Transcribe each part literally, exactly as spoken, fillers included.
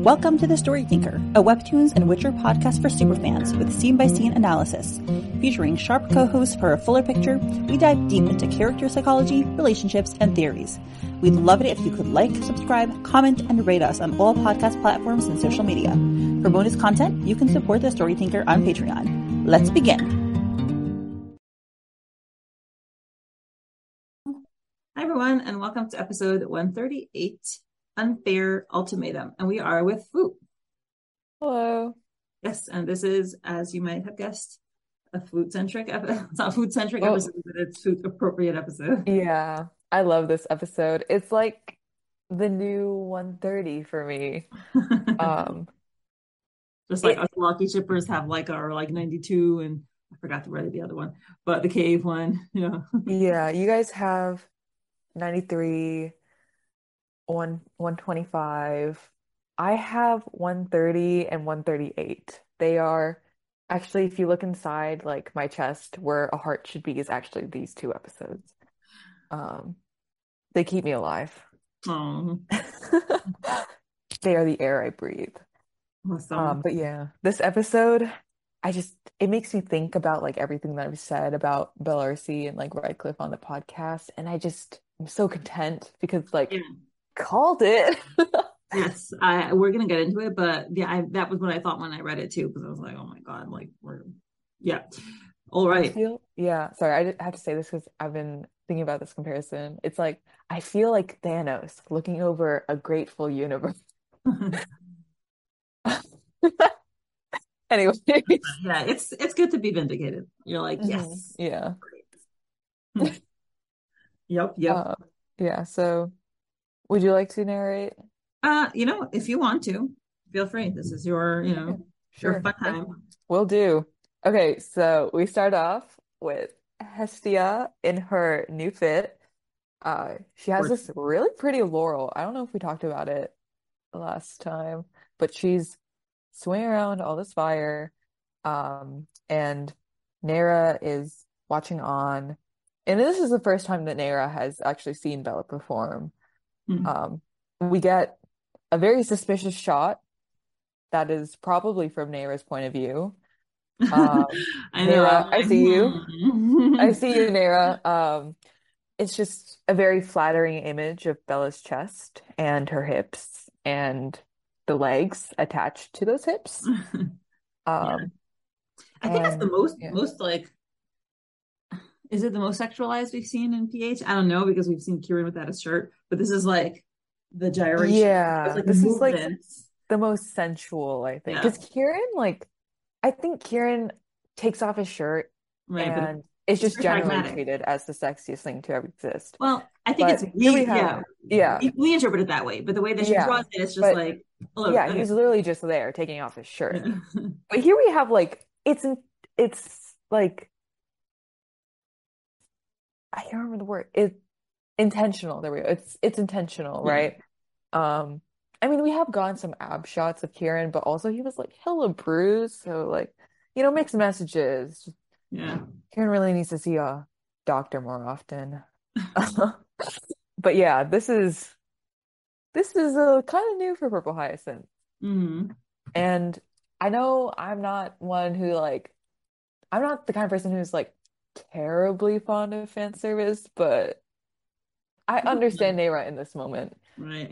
Welcome to The Story Thinker, a Webtoons and Witcher podcast for superfans with scene-by-scene analysis. Featuring sharp co-hosts for a fuller picture, we dive deep into character psychology, relationships, and theories. We'd love it if you could like, subscribe, comment, and rate us on all podcast platforms and social media. For bonus content, you can support The Story Thinker on Patreon. Let's begin. Hi, everyone, and welcome to episode one thirty-eight. Unfair Ultimatum, and we are with Fu. Hello. Yes, and this is, as you might have guessed, a food-centric episode. It's not food-centric oh. episode, but it's food-appropriate episode. Yeah, I love this episode. It's like the new one thirty for me. um, Just like it, us Lockie shippers have like our like ninety-two, and I forgot to write the other one, but the cave one, you know. Yeah, you guys have ninety-three... One one twenty five. I have one thirty and one thirty eight. They are actually, if you look inside, like my chest, where a heart should be, is actually these two episodes. Um, they keep me alive. Oh, they are the air I breathe. Awesome. Um, but yeah, this episode, I just it makes me think about like everything that I've said about Bellarcy and like Redcliff on the podcast, and I just I'm so content because like. Yeah. Called it. Yes, I we're gonna get into it, but yeah, I, that was what I thought when I read it too, because I was like, oh my god, like we're yeah, all right. I feel, yeah, sorry, I have to say this because I've been thinking about this comparison. It's like I feel like Thanos looking over a grateful universe. Anyway, yeah, it's it's good to be vindicated. You're like, yes, yeah, great. yep, yep, uh, yeah. So. Would you like to narrate? Uh, you know, if you want to, feel free. This is your, you know, sure. your fun time. Will do. Okay, so we start off with Hestia in her new fit. Uh, she has this really pretty laurel. I don't know if we talked about it last time, but she's swinging around all this fire. Um, and Naira is watching on. And this is the first time that Naira has actually seen Bella perform. Um, we get a very suspicious shot that is probably from Naira's point of view. Um, I know. Naira, I see you. I see you, Naira. Um, it's just a very flattering image of Bella's chest and her hips and the legs attached to those hips. Um, yeah. I think and, that's the most, yeah. most like, is it the most sexualized we've seen in P H? I don't know, because we've seen Kieran without a shirt, but this is like the gyration. Yeah, like this movement. Is like the most sensual, I think. Because yeah. Kieran, like, I think Kieran takes off his shirt right, and it's, it's just generally pragmatic. Treated as the sexiest thing to ever exist. Well, I think but it's, we, we yeah, yeah. we interpret it that way, but the way that she yeah. draws it, it's just but, like, oh, yeah, okay. He's literally just there taking off his shirt. But here we have like, it's, it's like, I can't remember the word. It's intentional. There we go. It's it's intentional, right? Yeah. Um, I mean, we have gotten some ab shots of Kieran, but also he was like hella bruised. So like, you know, mixed messages. Yeah, Kieran really needs to see a doctor more often. But yeah, this is this is a kind of new for Purple Hyacinth. Mm-hmm. And I know I'm not one who like, I'm not the kind of person who's like. Terribly fond of fan service, but I understand Naira in this moment. Right.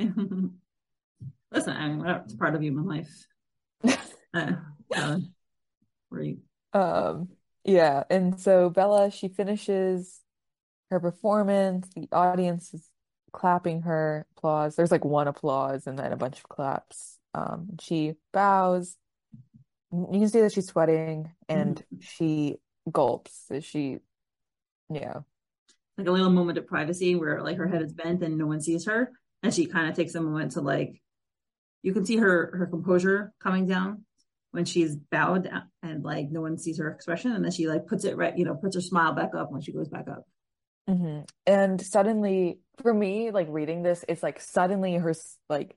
Listen, I mean, it's part of human life. uh, uh, right. Um. Yeah, and so Bella, she finishes her performance. The audience is clapping her applause. There's like one applause and then a bunch of claps. Um. She bows. You can see that she's sweating, and mm-hmm. she. Gulps is she yeah like a little moment of privacy where like her head is bent and no one sees her, and she kind of takes a moment to like you can see her her composure coming down when she's bowed and like no one sees her expression, and then she like puts it right, you know, puts her smile back up when she goes back up. Mm-hmm. And suddenly for me, like reading this, it's like suddenly her like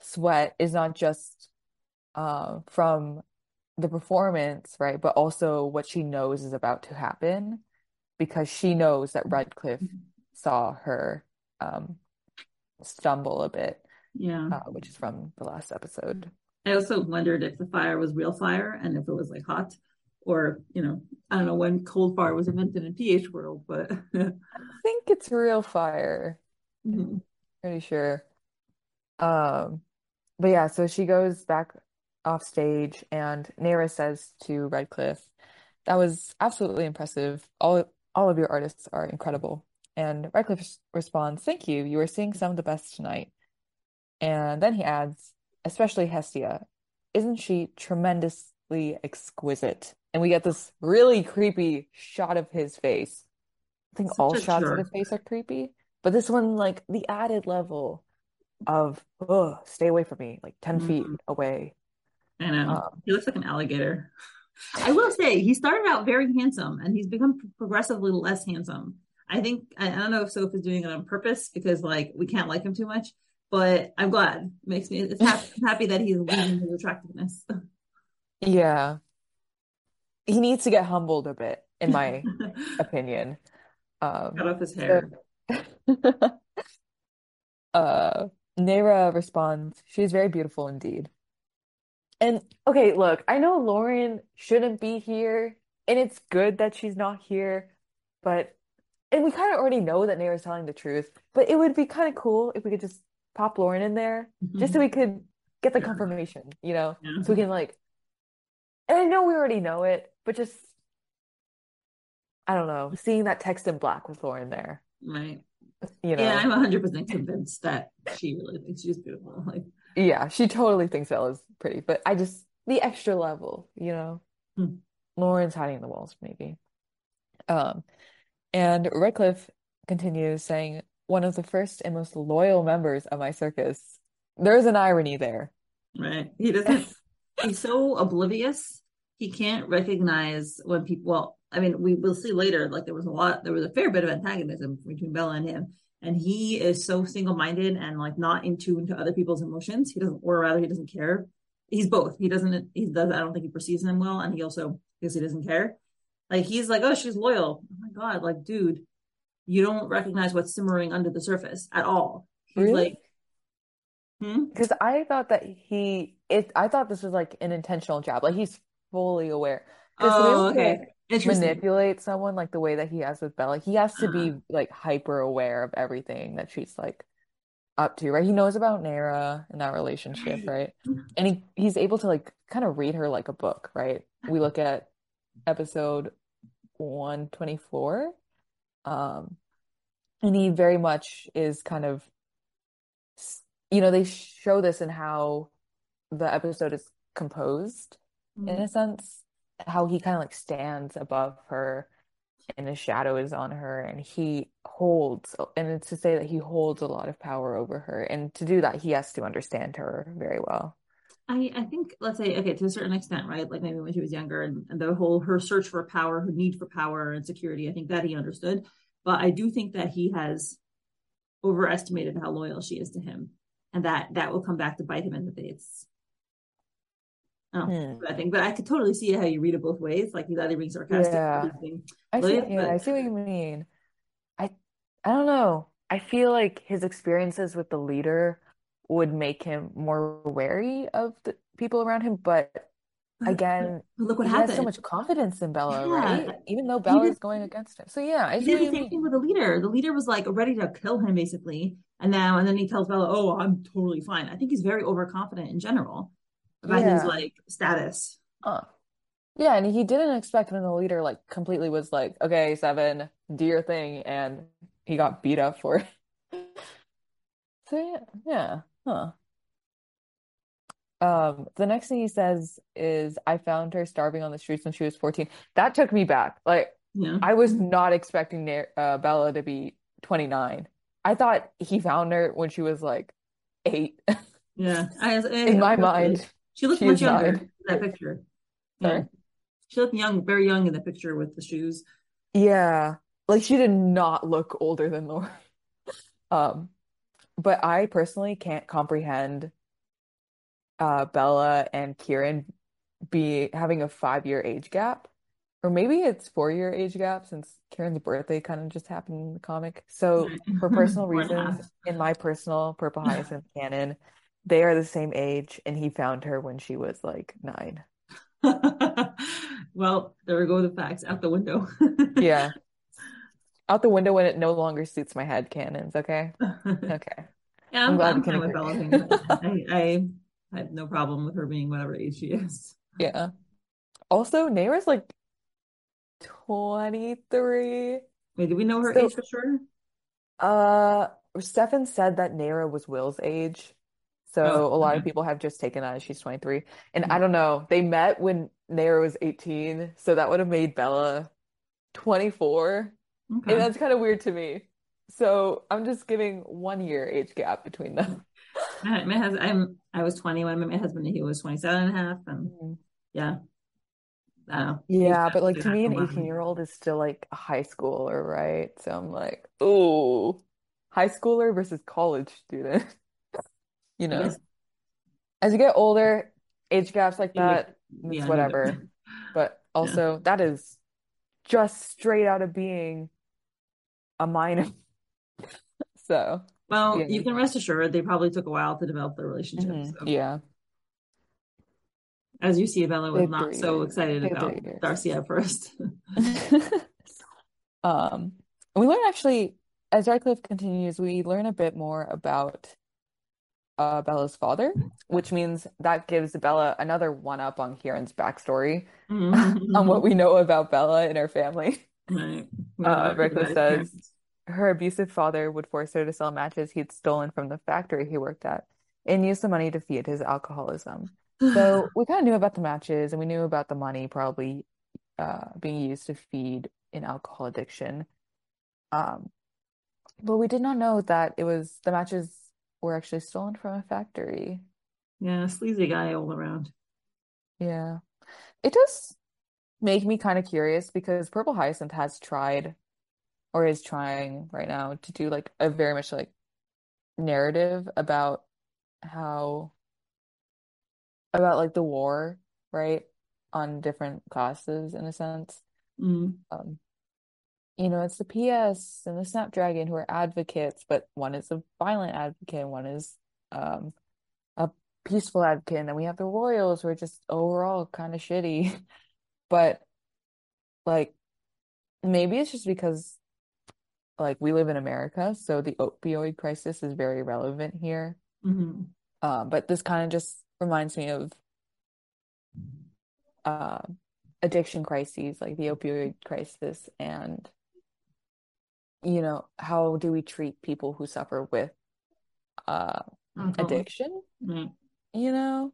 sweat is not just uh from the performance, right, but also what she knows is about to happen, because she knows that Redcliff saw her um stumble a bit, yeah, uh, which is from the last episode. I also wondered if the fire was real fire and if it was like hot, or, you know, I don't know when cold fire was invented in P H world, but I think it's real fire. Mm-hmm. Pretty sure. Um, but yeah, so she goes back off stage, and Naira says to Redcliff, "That was absolutely impressive. All all of your artists are incredible." And Redcliff responds, "Thank you. You are seeing some of the best tonight." And then he adds, "Especially Hestia. Isn't she tremendously exquisite?" And we get this really creepy shot of his face. I think Such all shots jerk. of his face are creepy, but this one, like, the added level of, oh, stay away from me, like ten mm. feet away. I know. Um, he looks like an alligator. I will say, he started out very handsome, and he's become progressively less handsome. I think, I, I don't know if Soph is doing it on purpose, because, like, we can't like him too much, but I'm glad. It makes me, it's happy, I'm happy that he's losing his attractiveness. Yeah. He needs to get humbled a bit, in my opinion. Um, Cut off his hair. So... uh, Naira responds, "She is very beautiful indeed." And, okay, look, I know Lauren shouldn't be here, and it's good that she's not here, but, and we kind of already know that Naira's telling the truth, but it would be kind of cool if we could just pop Lauren in there, mm-hmm. just so we could get the confirmation, you know? Yeah. So we can, like, and I know we already know it, but just, I don't know, seeing that text in black with Lauren there. Right. You know? Yeah, I'm one hundred percent convinced that she really thinks she's beautiful, like. Yeah, she totally thinks Bella's pretty, but I just, the extra level, you know? Hmm. Lauren's hiding in the walls, maybe. Um, and Redcliff continues saying, "One of the first and most loyal members of my circus." There's an irony there. Right. He doesn't, he's so oblivious, he can't recognize when people, well, I mean, we will see later, like, there was a lot, there was a fair bit of antagonism between Bella and him. And he is so single-minded and, like, not in tune to other people's emotions. He doesn't, or rather, he doesn't care. He's both. He doesn't, he does, I don't think he perceives them well. And he also, because he doesn't care. Like, he's like, "Oh, she's loyal." Oh my God. Like, dude, you don't recognize what's simmering under the surface at all. He's really? like, hmm? Because I thought that he, it, I thought this was like an intentional jab. Like, he's fully aware. Oh, okay. Like, manipulate someone like the way that he has with Bella. He has to be like hyper aware of everything that she's like up to, right? He knows about Naira and that relationship, right? And he, he's able to like kind of read her like a book, right? We look at episode one twenty-four, um, and he very much is kind of, you know, they show this in how the episode is composed, mm-hmm. in a sense. How he kind of like stands above her and his shadow is on her, and he holds, and it's to say that he holds a lot of power over her, and to do that he has to understand her very well. I, I think, let's say, okay, to a certain extent, right, like maybe when she was younger, and, and the whole her search for power, her need for power and security, I think that he understood, but I do think that he has overestimated how loyal she is to him, and that that will come back to bite him in the face. Oh, hmm. I think, but I could totally see how you read it both ways. Like, he's either being sarcastic. Yeah, or being I see. But... Yeah, I see what you mean. I, I don't know. I feel like his experiences with the leader would make him more wary of the people around him. But again, but look what he happened. Has so much confidence in Bella, yeah. right? Even though Bella is going against him. So yeah, I he see did what the same mean. thing with the leader. The leader was like ready to kill him basically, and now and then he tells Bella, "Oh, I'm totally fine." I think he's very overconfident in general. About yeah. his, like, status. Uh, yeah, and he didn't expect when the leader, like, completely was like, "Okay, Seven, do your thing," and he got beat up for it. So, yeah. yeah. Huh. Um, the next thing he says is, "I found her starving on the streets when she was fourteen. That took me back. Like, yeah. I was not expecting uh, Bella to be twenty-nine. I thought he found her when she was, like, eight. Yeah. I, I, In my mind. She looked she much younger died. in that picture. Sorry? Yeah. She looked young, very young in the picture with the shoes. Yeah. Like, she did not look older than Lauren. Um, but I personally can't comprehend uh, Bella and Kieran be having a five-year age gap. or maybe it's four-year age gap since Kieran's birthday kind of just happened in the comic. So for personal reasons, in my personal Purple Hyacinth canon, they are the same age, and he found her when she was like nine. Well, there we go, the facts out the window. Yeah. Out the window when it no longer suits my head canons, okay? Okay. Yeah, I'm, I'm glad I'm we can fine with Bella. I, I, I have no problem with her being whatever age she is. Yeah. Also, Naira's like twenty-three. Wait, did we know her so, age for sure? Uh, Stefan said that Naira was Will's age. So oh, a lot okay. of people have just taken that as she's twenty-three. And mm-hmm. I don't know, they met when Naira was eighteen. So that would have made Bella twenty-four. Okay. And that's kind of weird to me. So I'm just giving one year age gap between them. My, my husband, I'm, I was twenty when I met my husband, and he was twenty-seven and a half. And mm-hmm. yeah. Uh, yeah, but like to me, an eighteen-year-old is still like a high schooler, right? So I'm like, ooh, high schooler versus college student. You know, yes. As you get older, age gaps like that, yeah, it's whatever. But also, yeah. that is just straight out of being a minor. So, well, yeah. you can rest assured they probably took a while to develop their relationship. Mm-hmm. So. Yeah. As you see, Bella was not so excited about Darcy at first. um, we learn actually, as Redcliff continues, we learn a bit more about uh, Bella's father, which means that gives Bella another one-up on Kieran's backstory mm-hmm. on what we know about Bella and her family. Right. Uh, Redcliff says parents. Her abusive father would force her to sell matches he'd stolen from the factory he worked at and use the money to feed his alcoholism. So we kind of knew about the matches, and we knew about the money probably uh, being used to feed an alcohol addiction. Um, but we did not know that it was the matches were actually stolen from a factory. Yeah, sleazy guy all around. Yeah. It does make me kind of curious because Purple Hyacinth has tried or is trying right now to do like a very much like narrative about how... about like the war, right, on different classes in a sense. Mm. Um, you know, it's the P S and the Snapdragon who are advocates, but one is a violent advocate, one is um, a peaceful advocate, and then we have the Royals who are just overall kind of shitty. But like, maybe it's just because like we live in America, so the opioid crisis is very relevant here. Mm-hmm. Uh, but this kind of just reminds me of uh, addiction crises, like the opioid crisis, and, you know, how do we treat people who suffer with uh, mm-hmm. addiction? Mm-hmm. You know?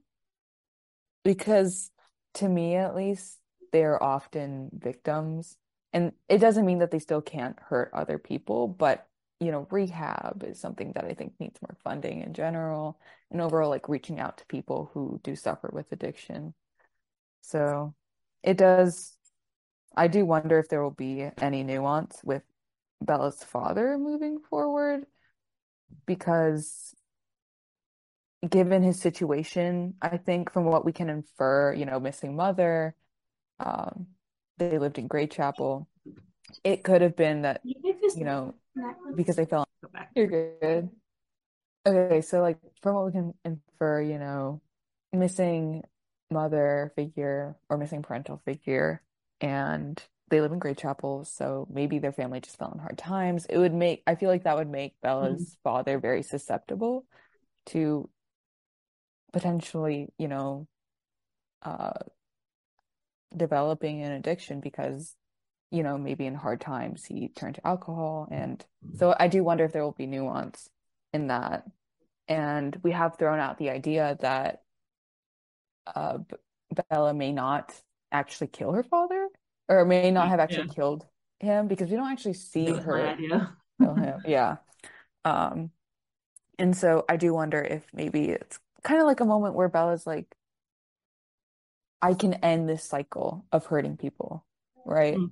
Because, to me at least, they're often victims. And it doesn't mean that they still can't hurt other people, but you know, rehab is something that I think needs more funding in general, and overall, like reaching out to people who do suffer with addiction. So it does, I do wonder if there will be any nuance with Bella's father moving forward, because given his situation, I think from what we can infer, you know, missing mother, um, they lived in Grey Chapel. It could have been that, you know, because they fell on. You're good. Okay, so like from what we can infer, you know, missing mother figure or missing parental figure, and they live in Grey Chapel, so maybe their family just fell on hard times. It would make, I feel like that would make Bella's mm-hmm. father very susceptible to potentially, you know, uh, developing an addiction, because you know, maybe in hard times he turned to alcohol. And so I do wonder if there will be nuance in that. And we have thrown out the idea that uh, Bella may not actually kill her father, or may not have actually yeah. killed him, because we don't actually see her kill him. Yeah. Um, and so I do wonder if maybe it's kind of like a moment where Bella's like, I can end this cycle of hurting people, right? Mm-hmm.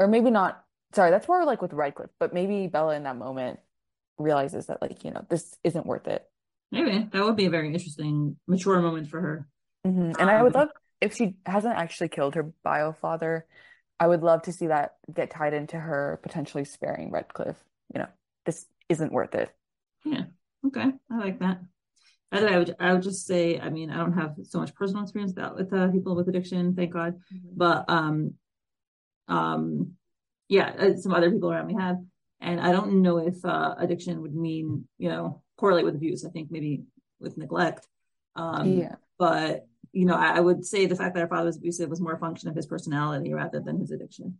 Or maybe not, sorry, that's more like with Redcliff, but maybe Bella in that moment realizes that, like, you know, this isn't worth it. Maybe. That would be a very interesting, mature moment for her. Mm-hmm. And um, I would love if she hasn't actually killed her bio father, I would love to see that get tied into her potentially sparing Redcliff. You know, this isn't worth it. Yeah. Okay. I like that. By the way, I would, I would just say, I mean, I don't have so much personal experience that with uh, people with addiction, thank God. Mm-hmm. But um, um, yeah, some other people around me have. And I don't know if uh, addiction would mean, you know, correlate with abuse. I think maybe with neglect. Um, yeah. But, you know, I, I would say the fact that her father was abusive was more a function of his personality rather than his addiction,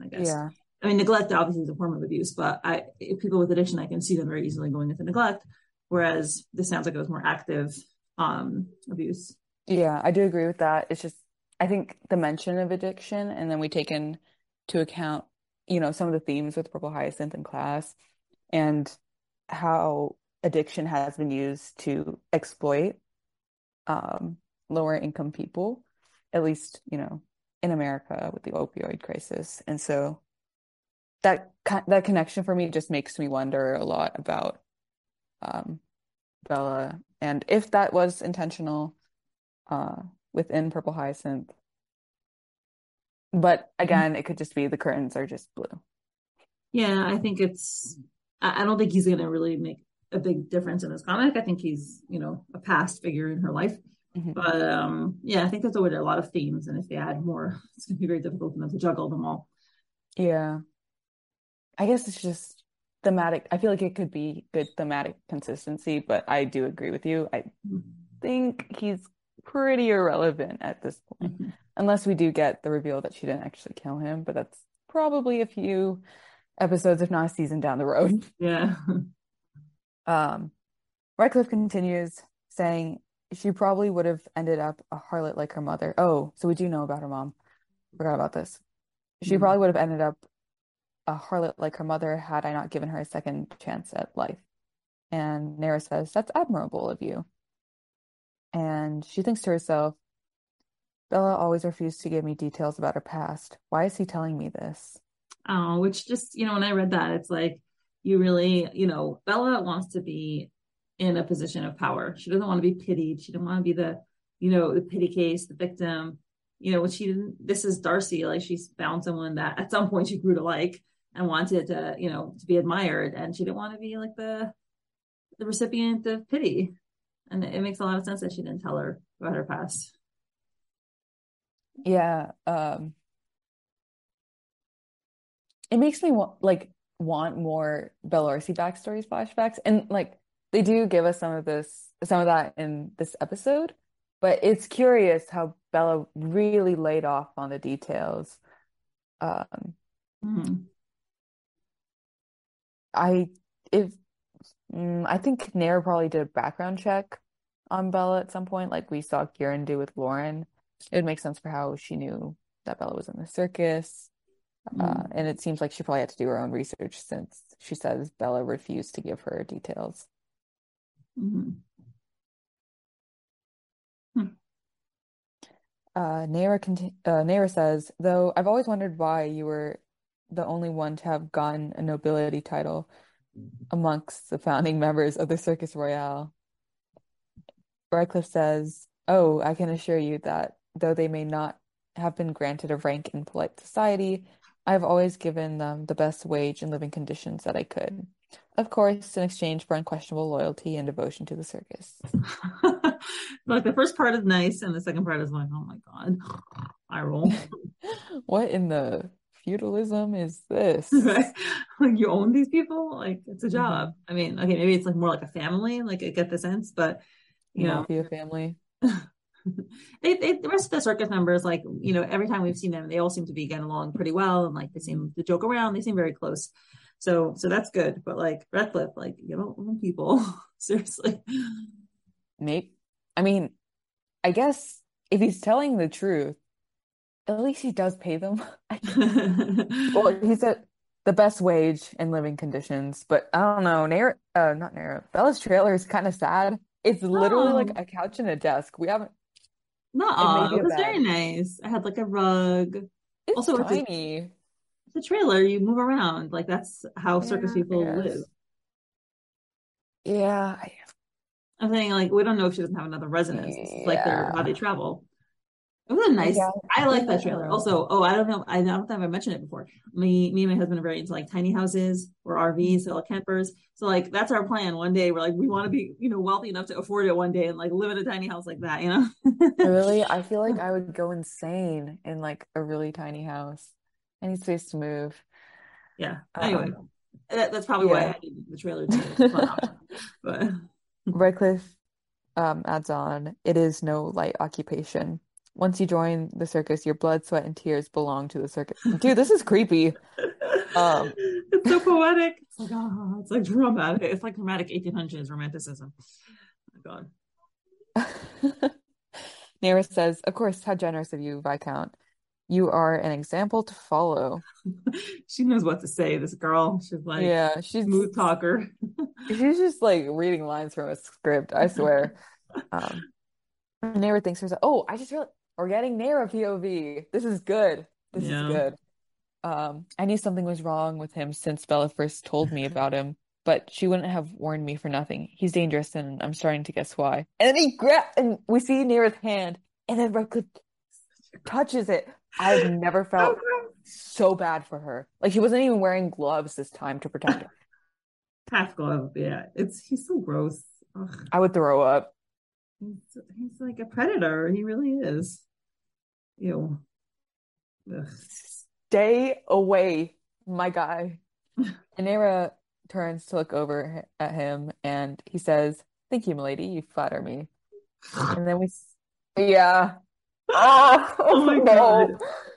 I guess. Yeah. I mean, neglect obviously is a form of abuse, but I, if people with addiction, I can see them very easily going into neglect. Whereas this sounds like it was more active um, abuse. Yeah, I do agree with that. It's just, I think the mention of addiction, and then we take into account, you know, some of the themes with Purple Hyacinth and class and how addiction has been used to exploit um, lower income people, at least, you know, in America with the opioid crisis. And so that that connection for me just makes me wonder a lot about Um, Bella, and if that was intentional uh, within Purple Hyacinth. But again, it could just be the curtains are just blue. Yeah, I think it's I, I don't think he's going to really make a big difference in this comic. I think he's, you know, a past figure in her life. Mm-hmm. But um, yeah, I think that's already a lot of themes, and if they add more, it's going to be very difficult for them to juggle them all. Yeah, I guess it's just thematic. I feel like it could be good thematic consistency, but I do agree with you. I think he's pretty irrelevant at this point, mm-hmm. unless we do get the reveal that she didn't actually kill him, but that's probably a few episodes, if not a season down the road. Yeah. um, Redcliff continues saying she probably would have ended up a harlot like her mother. Oh, so we do know about her mom. Forgot about this. She mm-hmm. probably would have ended up a harlot like her mother had I not given her a second chance at life. And Naira says, that's admirable of you. And she thinks to herself, Bella always refused to give me details about her past. Why is he telling me this? Oh, which just, you know, when I read that, it's like, you really, you know, Bella wants to be in a position of power. She doesn't want to be pitied. She doesn't want to be the, you know, the pity case, the victim. You know, when she didn't, this is Darcy, like she's found someone that at some point she grew to like and wanted to, you know, to be admired, and she didn't want to be like the the recipient of pity. And it makes a lot of sense that she didn't tell her about her past. Yeah. Um, it makes me want, like, want more Bellarcy backstories, flashbacks. And like, they do give us some of this, some of that in this episode. But it's curious how Bella really laid off on the details. Um, mm-hmm. I if mm, I think Nair probably did a background check on Bella at some point, like we saw Kieran do with Lauren. It would make sense for how she knew that Bella was in the circus. Mm-hmm. Uh, and it seems like she probably had to do her own research since she says Bella refused to give her details. Mm-hmm. Uh, Naira, conti- uh, Naira says, though, I've always wondered why you were the only one to have gotten a nobility title amongst the founding members of the Circus Royale. Redcliff says, oh, I can assure you that though they may not have been granted a rank in polite society, I've always given them the best wage and living conditions that I could. Of course, in exchange for unquestionable loyalty and devotion to the circus. Look, the first part is nice, and the second part is like, oh my god, I roll. What in the feudalism is this? Right? Like, you own these people? Like, it's a job. Mm-hmm. I mean, okay, maybe it's like more like a family, like I get the sense, but you know, be a family. They, they, the rest of the circus members, like, you know, every time we've seen them, they all seem to be getting along pretty well, and like they seem to joke around, they seem very close. So, so that's good. But like Redcliff, like, you don't own people. Seriously. Maybe. I mean, I guess if he's telling the truth, at least he does pay them. Well, he's at the best wage and living conditions, but I don't know. Nair, uh, not Nair. Bella's trailer is kind of sad. It's literally oh. like a couch and a desk. We haven't. No, it was very nice. I had like a rug. It's also tiny. It's a- the trailer, you move around, like that's how yeah, circus people yes. live. Yeah, I'm saying, like, we don't know if she doesn't have another residence. It's yeah. like they're, how they travel. It was a nice, yeah. I like that trailer. Also, oh, I don't know, I don't think I've mentioned it before. Me, me and my husband are very into like tiny houses or R Vs, so like campers. So like, that's our plan. One day we're like, we want to be, you know, wealthy enough to afford it one day and like live in a tiny house like that, you know? Really? I feel like I would go insane in like a really tiny house. I need space to move. Yeah. Anyway, um, that, that's probably yeah. why I needed the trailer to but Redcliff um, adds on, it is no light occupation. Once you join the circus, your blood, sweat, and tears belong to the circus. Dude, this is creepy. Um, it's so poetic. It's like, oh, it's like dramatic. It's like dramatic eighteen hundreds romanticism. Oh my God. Naira says, of course, how generous of you, Viscount. You are an example to follow. She knows what to say, this girl. She's like, yeah, she's smooth talker. She's just like reading lines from a script, I swear. Um, Naira thinks herself, oh, I just realized. We're getting Naira P O V. This is good. This yeah. is good. Um, I knew something was wrong with him since Bella first told me about him, but she wouldn't have warned me for nothing. He's dangerous, and I'm starting to guess why. And then he grabs, and we see Naira's hand, and then Redcliff touches it. I've never felt so bad for her. Like, she wasn't even wearing gloves this time to protect her. Half glove, yeah. It's he's so gross. Ugh. I would throw up. He's, he's like a predator. He really is. Ew. Ugh. Stay away, my guy. Naira turns to look over at him, and he says, "Thank you, milady. You flatter me." And then we, yeah. Oh, oh my no. God!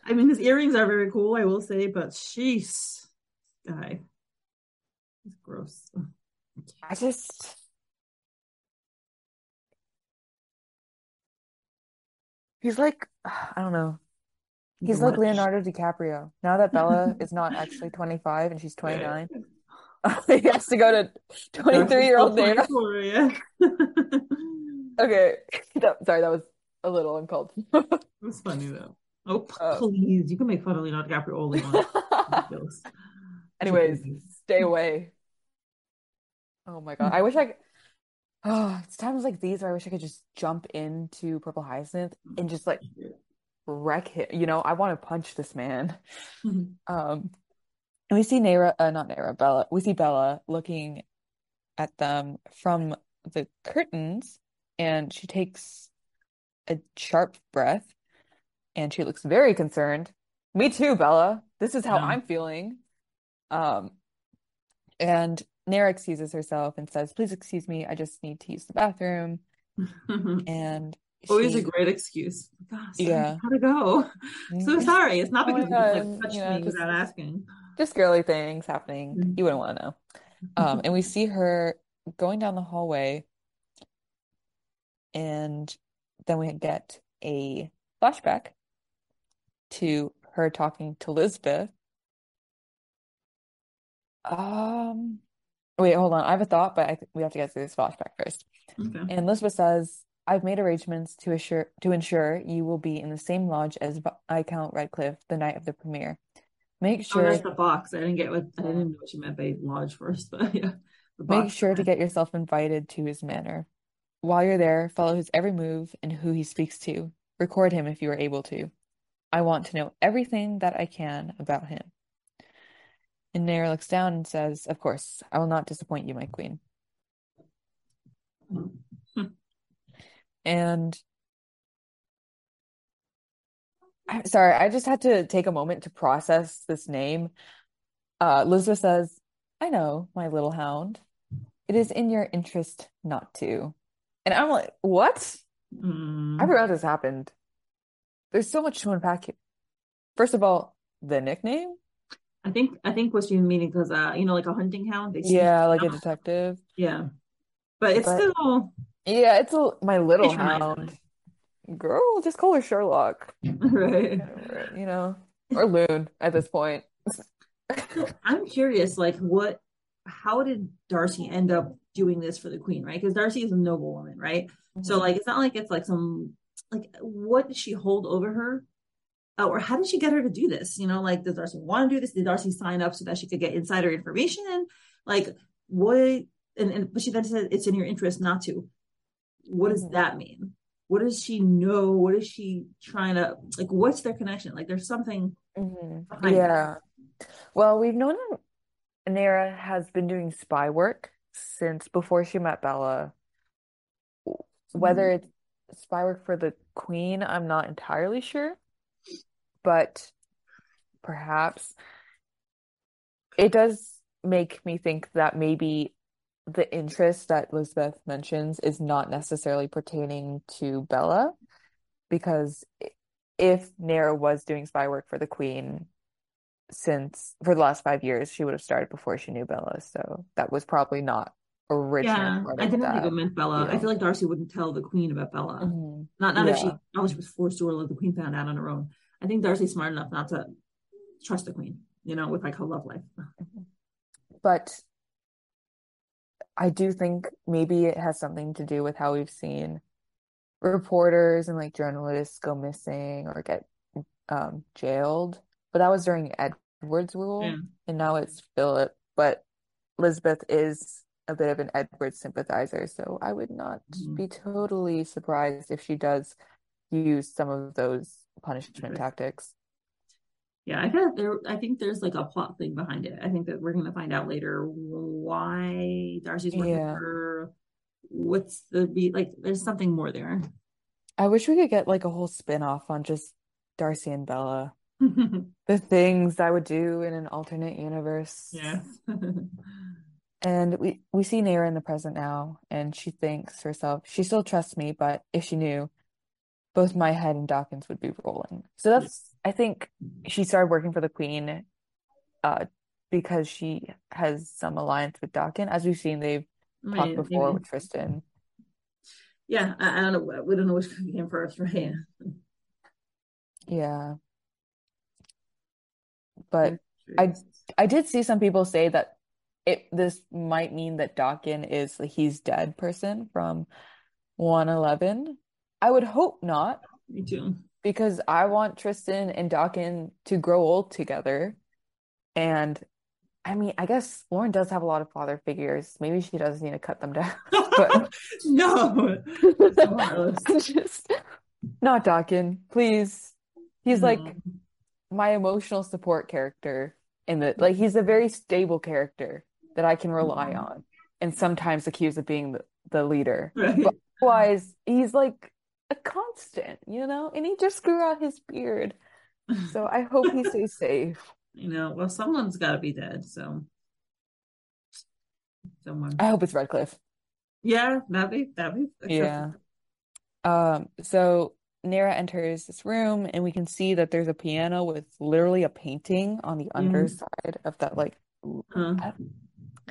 I mean, his earrings are very cool, I will say, but sheesh, guy, he's gross. I just. He's like, I don't know. He's like Leonardo DiCaprio. Now that Bella is not actually twenty-five and she's twenty-nine, he has to go to twenty-three-year-old Naira. Yeah. Okay. That, sorry, that was a little uncalled. It was funny, though. Oh, uh, please. You can make fun of Leonardo DiCaprio all you want. Anyways, stay away. Oh, my God. I wish I could... Oh, it's times like these where I wish I could just jump into Purple Hyacinth and just like wreck him. You know, I want to punch this man. Mm-hmm. Um, and we see Naira, uh, not Naira, Bella. We see Bella looking at them from the curtains, and she takes a sharp breath, and she looks very concerned. Me too, Bella. This is how yeah. I'm feeling. Um, and. Naira excuses herself and says, "Please excuse me, I just need to use the bathroom." And always she... a great excuse. Gosh, yeah, I gotta go. So sorry, it's not because oh God, you like, touched you know, me just, without asking. Just girly things happening. Mm-hmm. You wouldn't want to know. Um, and we see her going down the hallway, and then we get a flashback to her talking to Lisbeth. Um. Wait, hold on. I have a thought, but I th- we have to get through this flashback first. Okay. And Lisbeth says, "I've made arrangements to assure to ensure you will be in the same lodge as Viscount Redcliff the night of the premiere. Make sure." Oh, that's the box. I didn't get what I didn't know what she meant by lodge first, but yeah. Make sure to get yourself invited to his manor. While you're there, follow his every move and who he speaks to. Record him if you are able to. I want to know everything that I can about him. And Nair looks down and says, "Of course, I will not disappoint you, my queen." And I'm sorry, I just had to take a moment to process this name. Uh, Lisbeth says, "I know, my little hound. It is in your interest not to." And I'm like, what? Mm. I forgot this happened. There's so much to unpack here. First of all, the nickname. I think I think what you mean because uh you know like a hunting hound. Yeah, like a detective. Yeah, but it's but, still. Yeah, it's a, my little hound. Girl, just call her Sherlock, right? You know, or Loon at this point. I'm curious, like, what? How did Darcy end up doing this for the queen? Right, because Darcy is a noblewoman, right? Mm-hmm. So like, it's not like it's like some like what did she hold over her? Uh, or how did she get her to do this? You know, like, does Darcy want to do this? Did Darcy sign up so that she could get insider information? Like, what? And, and but she then said it's in your interest not to. What does that mean? what does she know? What is she trying to, like, what's their connection? Like, there's something mm-hmm. behind yeah. it. Well, we've known that Naira has been doing spy work since before she met Bella. Whether mm-hmm. it's spy work for the queen, I'm not entirely sure. But perhaps it does make me think that maybe the interest that Lisbeth mentions is not necessarily pertaining to Bella, because if Naira was doing spy work for the queen since for the last five years, she would have started before she knew Bella. So that was probably not original. Yeah, I didn't think it meant Bella. Yeah. I feel like Darcy wouldn't tell the queen about Bella. Mm-hmm. Not not yeah. if she, not if she was forced to, or let the queen found out on her own. I think Darcy's smart enough not to trust the queen, you know, with like her love life. But I do think maybe it has something to do with how we've seen reporters and like journalists go missing or get um, jailed. But that was during Edward's rule, yeah. and now it's Philip. But Lisbeth is a bit of an Edward sympathizer, so I would not mm-hmm. be totally surprised if she does use some of those punishment tactics. Yeah, I think there. I think there's like a plot thing behind it. I think that we're going to find out later why Darcy's working yeah. with her. What's the be like? There's something more there. I wish we could get like a whole spin-off on just Darcy and Bella. The things I would do in an alternate universe. Yeah. And we we see Naira in the present now, and she thinks to herself, she still trusts me, but if she knew, both my head and Dokkin's would be rolling. So that's, I think she started working for the queen uh, because she has some alliance with Dokkin. As we've seen, they've right, talked before yeah. with Tristan. Yeah, I, I don't know. We don't know which came first, right? Yeah. But I I did see some people say that it this might mean that Dokkin is the he's dead person from one eleven. I would hope not. Me too. Because I want Tristan and Dokkin to grow old together. And I mean, I guess Lauren does have a lot of father figures. Maybe she does need to cut them down. But... no. Just not Dokkin, please. He's no. like my emotional support character in the like he's a very stable character that I can rely on and sometimes accuse of being the, the leader, right. But otherwise he's like a constant, you know, and he just grew out his beard, so I hope he stays safe, you know. Well, someone's got to be dead, so someone. I hope it's Redcliff. Yeah, that'd be that'd be acceptable. Yeah. Um so Naira enters this room, and we can see that there's a piano with literally a painting on the mm. underside of that, like, uh, I've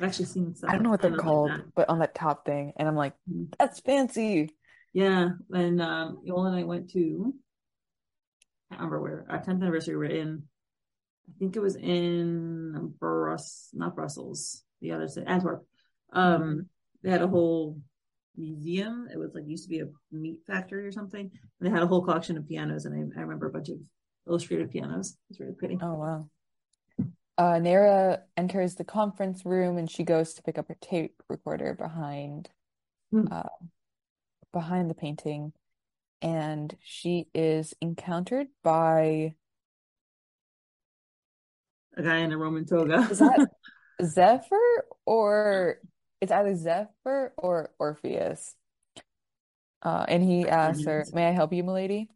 actually seen some. I don't know what they're called, like but on that top thing, and I'm like, that's fancy. Yeah, and um, Yola and I went to, I can't remember where, our tenth anniversary, we were in, I think it was in Brussels, not Brussels, the other side, Antwerp. Um, they had a whole museum. It was like used to be a meat factory or something, and they had a whole collection of pianos, and I, I remember a bunch of illustrated pianos. It's really pretty. Oh wow. uh Naira enters the conference room, and she goes to pick up her tape recorder behind hmm. uh behind the painting, and she is encountered by a guy in a Roman toga. Is that Zephyr or It's either Zephyr or Orpheus. Uh, and he asks her, may I help you, milady?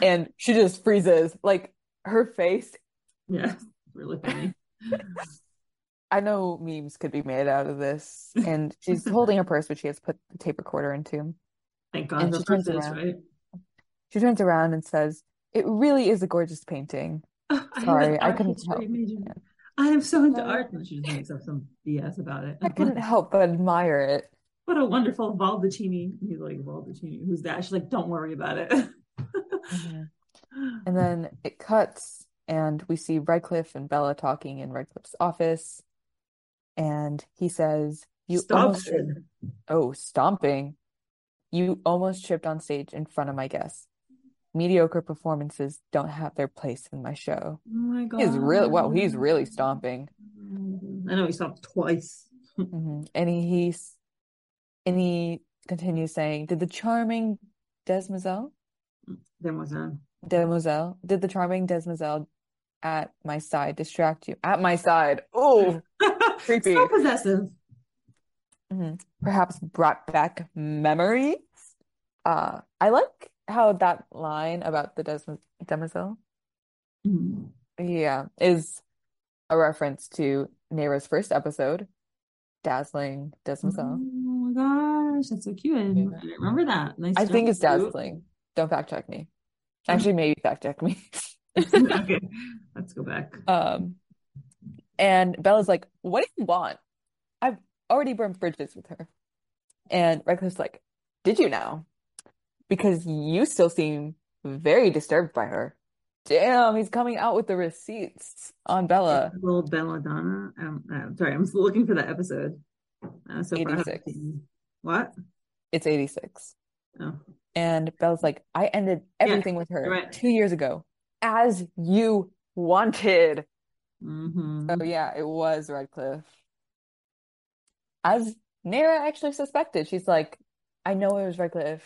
And she just freezes. Like, her face. Yeah, really funny. I know memes could be made out of this. And she's holding her purse, which she has put the tape recorder into. Thank God and her purse is, right? She turns around and says, it really is a gorgeous painting. Oh, sorry, I, I couldn't help. I am so into art, and she just makes up some B S about it. I couldn't help but admire it. What a wonderful Baldacchini. He's like, Baldacchini, who's that? She's like, don't worry about it. Mm-hmm. And then it cuts, and we see Redcliff and Bella talking in Redcliff's office. And he says, You almost tripped- Oh, stomping. You almost tripped on stage in front of my guests. Mediocre performances don't have their place in my show. Oh my God. He's really, wow, he's really stomping. I know he stomped twice. Mm-hmm. And he, he and he continues saying, did the charming Desmoiselle? Demoiselle. Demoiselle. Did the charming Desmoiselle at my side distract you? At my side. Oh, creepy. So possessive. Mm-hmm. Perhaps brought back memories. Uh, I like how that line about the Desmo- Demoiselle, mm-hmm. yeah, is a reference to Naira's first episode, Dazzling Desmoiselle. Oh my gosh, that's so cute. I didn't remember that. Nice I think it's Dazzling. You. Don't fact check me. Actually, maybe fact check me. Okay, let's go back. Um, and Bella's like, "What do you want? I've already burned bridges with her." And Redcliff's like, "Did you now? Because you still seem very disturbed by her." Damn, he's coming out with the receipts on Bella. Little Belladonna. Um, I'm sorry, I'm still looking for that episode. Uh, so eighty-six. What? It's eighty-six. Oh. And Bella's like, I ended everything yeah, with her right. two years ago, as you wanted. Mm-hmm. So yeah, it was Redcliff. As Naira actually suspected, she's like, I know it was Redcliff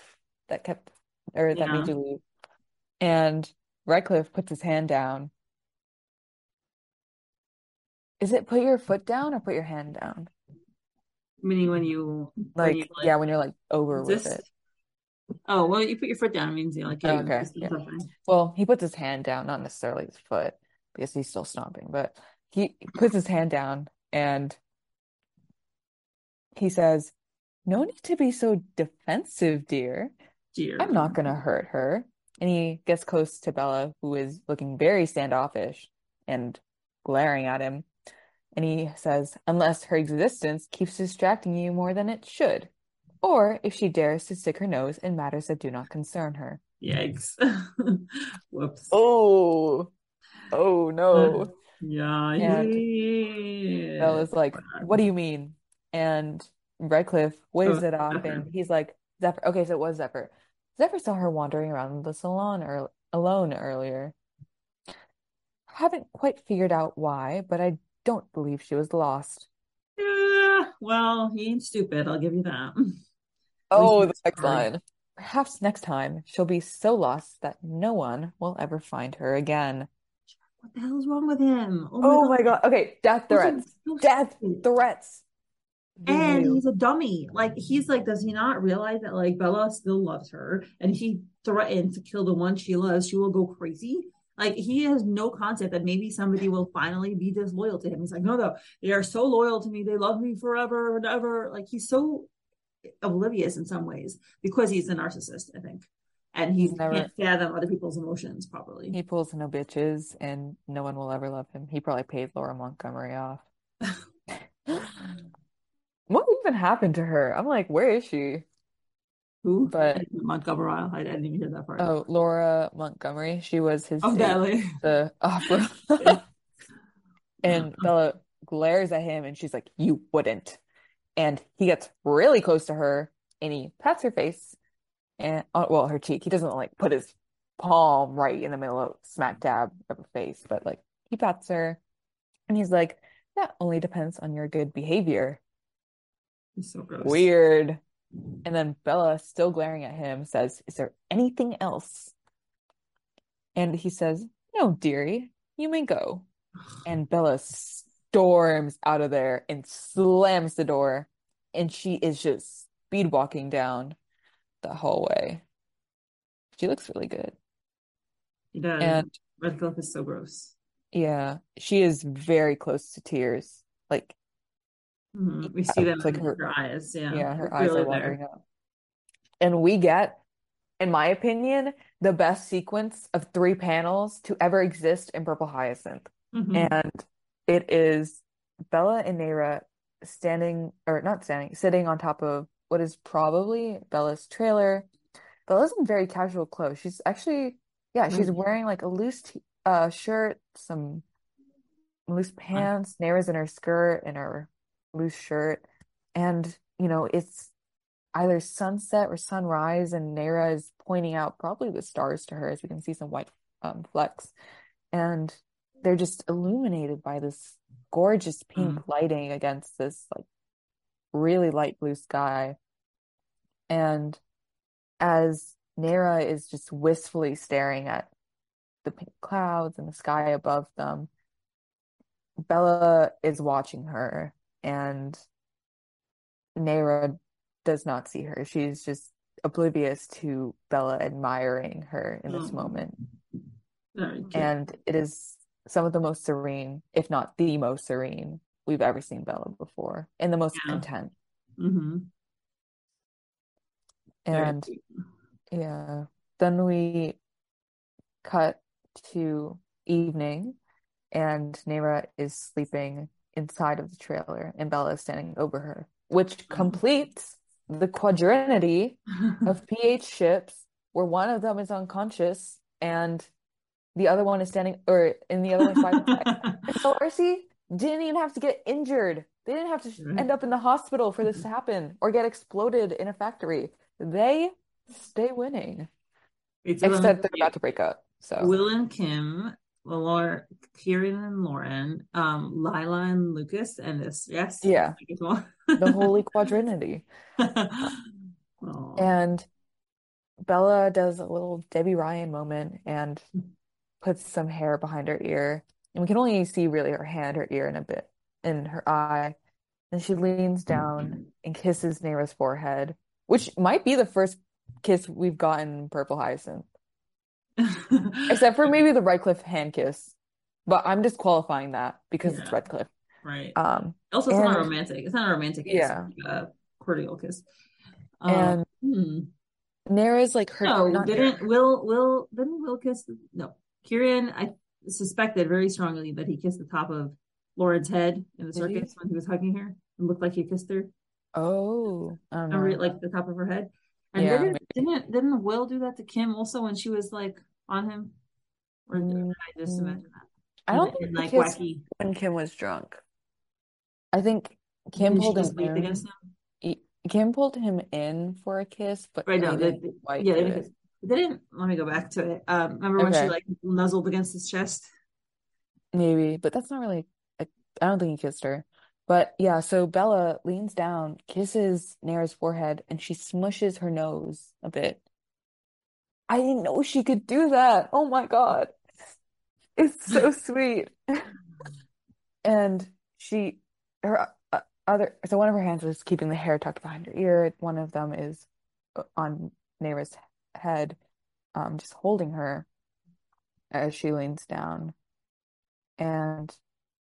that kept, or yeah. that made you leave. And Redcliff puts his hand down. Is it put your foot down or put your hand down? Meaning when you... Like, when you, like yeah, when you're like over resist? With it. Oh, well, you put your foot down, it means you like... You okay, yeah. Well, he puts his hand down, not necessarily his foot, because he's still stomping, but he puts his hand down, and he says, no need to be so defensive, dear. Dear. I'm not going to hurt her. And he gets close to Bella, who is looking very standoffish and glaring at him. And he says, unless her existence keeps distracting you more than it should. Or if she dares to stick her nose in matters that do not concern her. Yikes. Whoops. Oh. Oh, no. Yeah. And Bella's like, what do you mean? And Redcliff waves oh, it off Zephyr. And he's like, Zephyr. Okay, so it was Zephyr. Zephyr saw her wandering around the salon er- alone earlier. I haven't quite figured out why, but I don't believe she was lost. Yeah, well, he ain't stupid, I'll give you that. Oh, the next line. Perhaps next time she'll be so lost that no one will ever find her again. What the hell's wrong with him? Oh, my, oh God. my God. Okay, death threats. So death threats. And he's a dummy. Like, he's like, does he not realize that, like, Bella still loves her? And if he threatens to kill the one she loves, she will go crazy. Like, he has no concept that maybe somebody will finally be disloyal to him. He's like, no, no, they are so loyal to me. They love me forever and ever. Like, he's so oblivious in some ways because he's a narcissist, I think. And he never, can't fathom other people's emotions properly. He pulls no bitches and no one will ever love him. He probably paid Laura Montgomery off. What even happened to her? I'm like, where is she? Who? But Montgomery. I didn't even hear that part. Oh, Laura Montgomery. She was his oh, date, the opera. And Bella glares at him, and she's like, "You wouldn't." And he gets really close to her, and he pats her face, and well, her cheek. He doesn't like put his palm right in the middle of smack dab of her face, but like he pats her, and he's like, "That only depends on your good behavior." He's so gross. Weird. And then Bella, still glaring at him, says, is there anything else? And he says, no, dearie, you may go. And Bella storms out of there and slams the door. And she is just speed walking down the hallway. She looks really good. She does. And Redcliff is so gross. Yeah. She is very close to tears. Like, mm-hmm. We yeah, see them like her, her eyes, yeah. Yeah, her eyes really are watering there. Up. And we get, in my opinion, the best sequence of three panels to ever exist in Purple Hyacinth. Mm-hmm. And it is Bella and Naira standing, or not standing, sitting on top of what is probably Bella's trailer. Bella's in very casual clothes. She's actually, yeah, she's mm-hmm. wearing like a loose t- uh, shirt, some loose pants. Mm-hmm. Naira's in her skirt and her loose shirt, and you know it's either sunset or sunrise, and Naira is pointing out probably the stars to her, as we can see some white um, flecks, and they're just illuminated by this gorgeous pink mm. lighting against this like really light blue sky. And as Naira is just wistfully staring at the pink clouds and the sky above them. Bella is watching her, and Naira does not see her. She's just oblivious to Bella admiring her in this oh. moment. And it is some of the most serene, if not the most serene, we've ever seen Bella before, and the most yeah. content. Mm-hmm. And yeah, then we cut to evening, and Naira is sleeping inside of the trailer, and Bella is standing over her, which completes the quadrinity of P H ships, where one of them is unconscious and the other one is standing, or in the other one side by side. And so R C didn't even have to get injured. They didn't have to right. end up in the hospital for this to happen, or get exploded in a factory. They stay winning. It's Except they're Kim. about to break up. So Will and Kim, Laura, Kieran and Lauren, um, Lila and Lucas, and this yes, yeah, the holy quadrinity. And Bella does a little Debbie Ryan moment and puts some hair behind her ear, and we can only see really her hand, her ear, and a bit in her eye. And she leans down and kisses Naira's forehead, which might be the first kiss we've gotten Purple Hyacinth. Except for maybe the Redcliff hand kiss, but I'm disqualifying that because yeah. it's Redcliff, right? Um, also, it's and, not romantic. It's not a romantic kiss. Yeah, it's like a cordial kiss. Um, and hmm. Naira's like her. No, not didn't Naira. Will Will didn't Will kiss? The, no, Kieran. I suspected very strongly that he kissed the top of Lauren's head in the Did circus he? when he was hugging her. It looked like he kissed her. Oh, um, or, like the top of her head. And yeah, didn't, didn't didn't Will do that to Kim also when she was like on him? Or did I just imagine that? I don't and, think and, like wacky when Kim was drunk. I think Kim pulled him in. Against him. Kim pulled him in for a kiss, but right now, didn't they, quite yeah, they didn't, they didn't. Let me go back to it. Um, remember when okay. she like nuzzled against his chest? Maybe, but that's not really. I, I don't think he kissed her. But yeah, so Bella leans down, kisses Naira's forehead, and she smushes her nose a bit. I didn't know she could do that. Oh my god. It's so sweet. And she, her uh, other, so one of her hands was keeping the hair tucked behind her ear. One of them is on Naira's head, um, just holding her as she leans down. And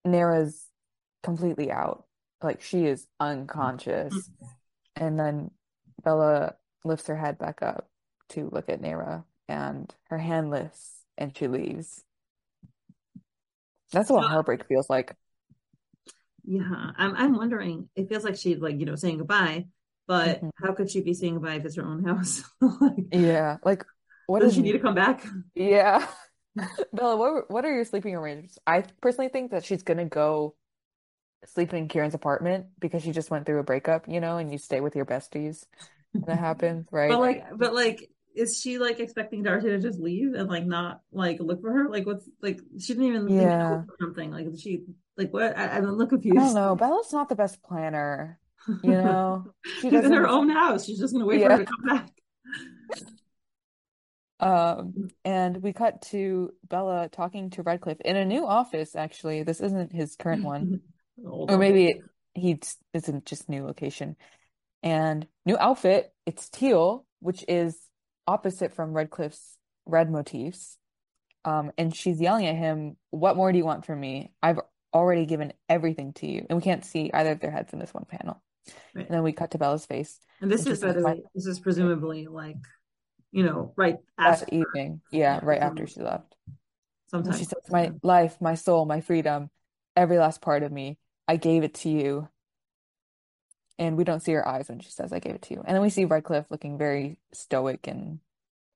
Naira's completely out, like she is unconscious, and then Bella lifts her head back up to look at Naira, and her hand lifts and she leaves. That's what so, heartbreak feels like. Yeah, I'm I'm wondering, it feels like she's like, you know, saying goodbye, but mm-hmm. how could she be saying goodbye if it's her own house? Like, yeah, like what does she need to come back? Yeah. Bella, what what are your sleeping arrangements? I personally think that she's gonna go sleep in Kieran's apartment because she just went through a breakup, you know, and you stay with your besties and that happens, right? But like, but like, is she like expecting Darcy to just leave and like not like look for her? Like, what's like she didn't even yeah look for something. Like she like what? I, I'm a little confused. I don't know. Bella's not the best planner, you know. She She's in her own house. She's just gonna wait yeah. for her to come back. Um, and we cut to Bella talking to Redcliff in a new office. Actually, this isn't his current one. Or maybe it, he isn't just new location and new outfit. It's teal, which is opposite from Redcliff's red motifs. Um, and she's yelling at him, "What more do you want from me? I've already given everything to you." And we can't see either of their heads in this one panel. Right. And then we cut to Bella's face. And this and is by the way, this is presumably like, you know, right after that evening. Yeah, right um, after she left. Sometimes and she says, "My life, my soul, my freedom, every last part of me. I gave it to you." And we don't see her eyes when she says, "I gave it to you." And then we see Redcliff looking very stoic and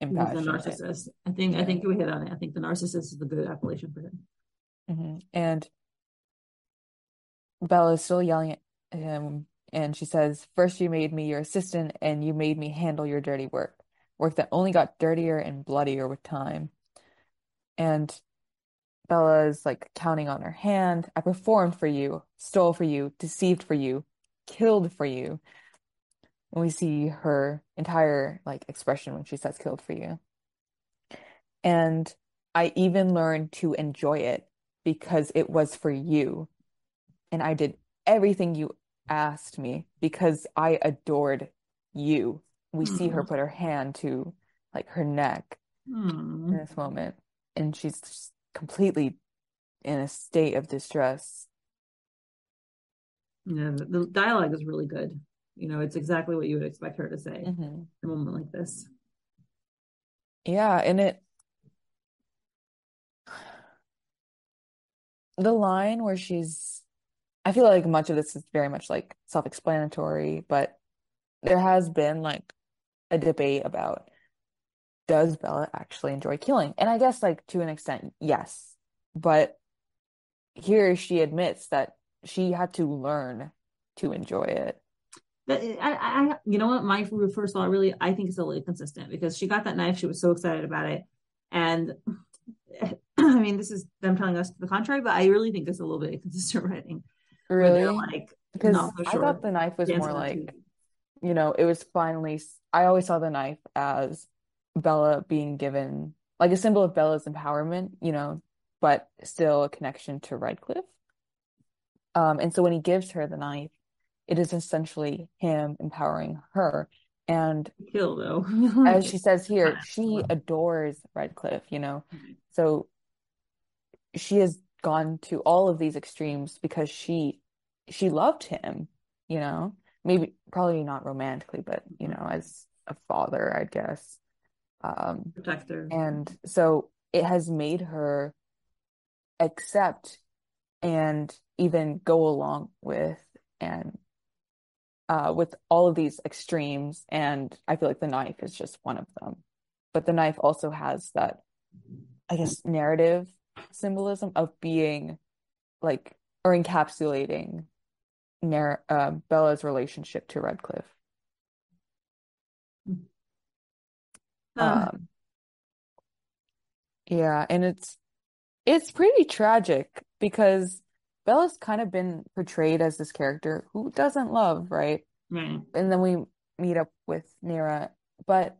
impassioned. The narcissist. I think, yeah. I think we hit on it. I think the narcissist is the good appellation for him. Mm-hmm. And Bella is still yelling at him. And she says, "First you made me your assistant and you made me handle your dirty work. Work that only got dirtier and bloodier with time." And Bella is like counting on her hand. "I performed for you, stole for you, deceived for you, killed for you." And we see her entire, like, expression when she says "killed for you." And I even learned to enjoy it because it was for you. And I did everything you asked me because I adored you. We mm. see her put her hand to, like, her neck mm. in this moment. And she's completely in a state of distress. Yeah, the dialogue is really good. You know, it's exactly what you would expect her to say mm-hmm. in a moment like this. Yeah, and it... the line where she's... I feel like much of this is very much, like, self-explanatory, but there has been, like, a debate about, does Bella actually enjoy killing? And I guess, like, to an extent, yes. But here she admits that she had to learn to enjoy it. But I, I, you know what? My first thought really, I think, is totally consistent, because she got that knife. She was so excited about it. And I mean, this is them telling us the contrary, but I really think it's a little bit inconsistent writing. Really? Like, because so sure. I thought the knife was Dance more like, T V. You know, it was finally, I always saw the knife as Bella being given, like, a symbol of Bella's empowerment, you know, but still a connection to Redcliff. Um, and so when he gives her the knife, it is essentially him empowering her. And Kill, though. as she says here, she adores Redcliff, you know. So she has gone to all of these extremes because she she loved him, you know. Maybe, probably not romantically, but, you know, as a father, I guess. Um, Protector. And so it has made her accept and even go along with and uh, with all of these extremes, and I feel like the knife is just one of them. But the knife also has that, I guess, narrative symbolism of being, like, or encapsulating narr- uh, Bella's relationship to Redcliff. Um, um, yeah, and it's it's pretty tragic because Bella's kind of been portrayed as this character who doesn't love, right? Right. And then we meet up with Naira. But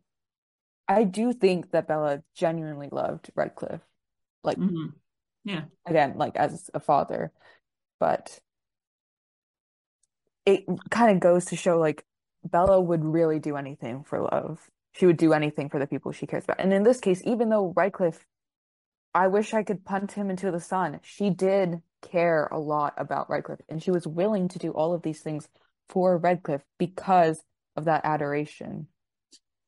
I do think that Bella genuinely loved Redcliff. Like, mm-hmm. yeah. Again, like, as a father. But it kind of goes to show, like, Bella would really do anything for love. She would do anything for the people she cares about. And in this case, even though Redcliff, I wish I could punt him into the sun, she did care a lot about Redcliff, and she was willing to do all of these things for Redcliff because of that adoration,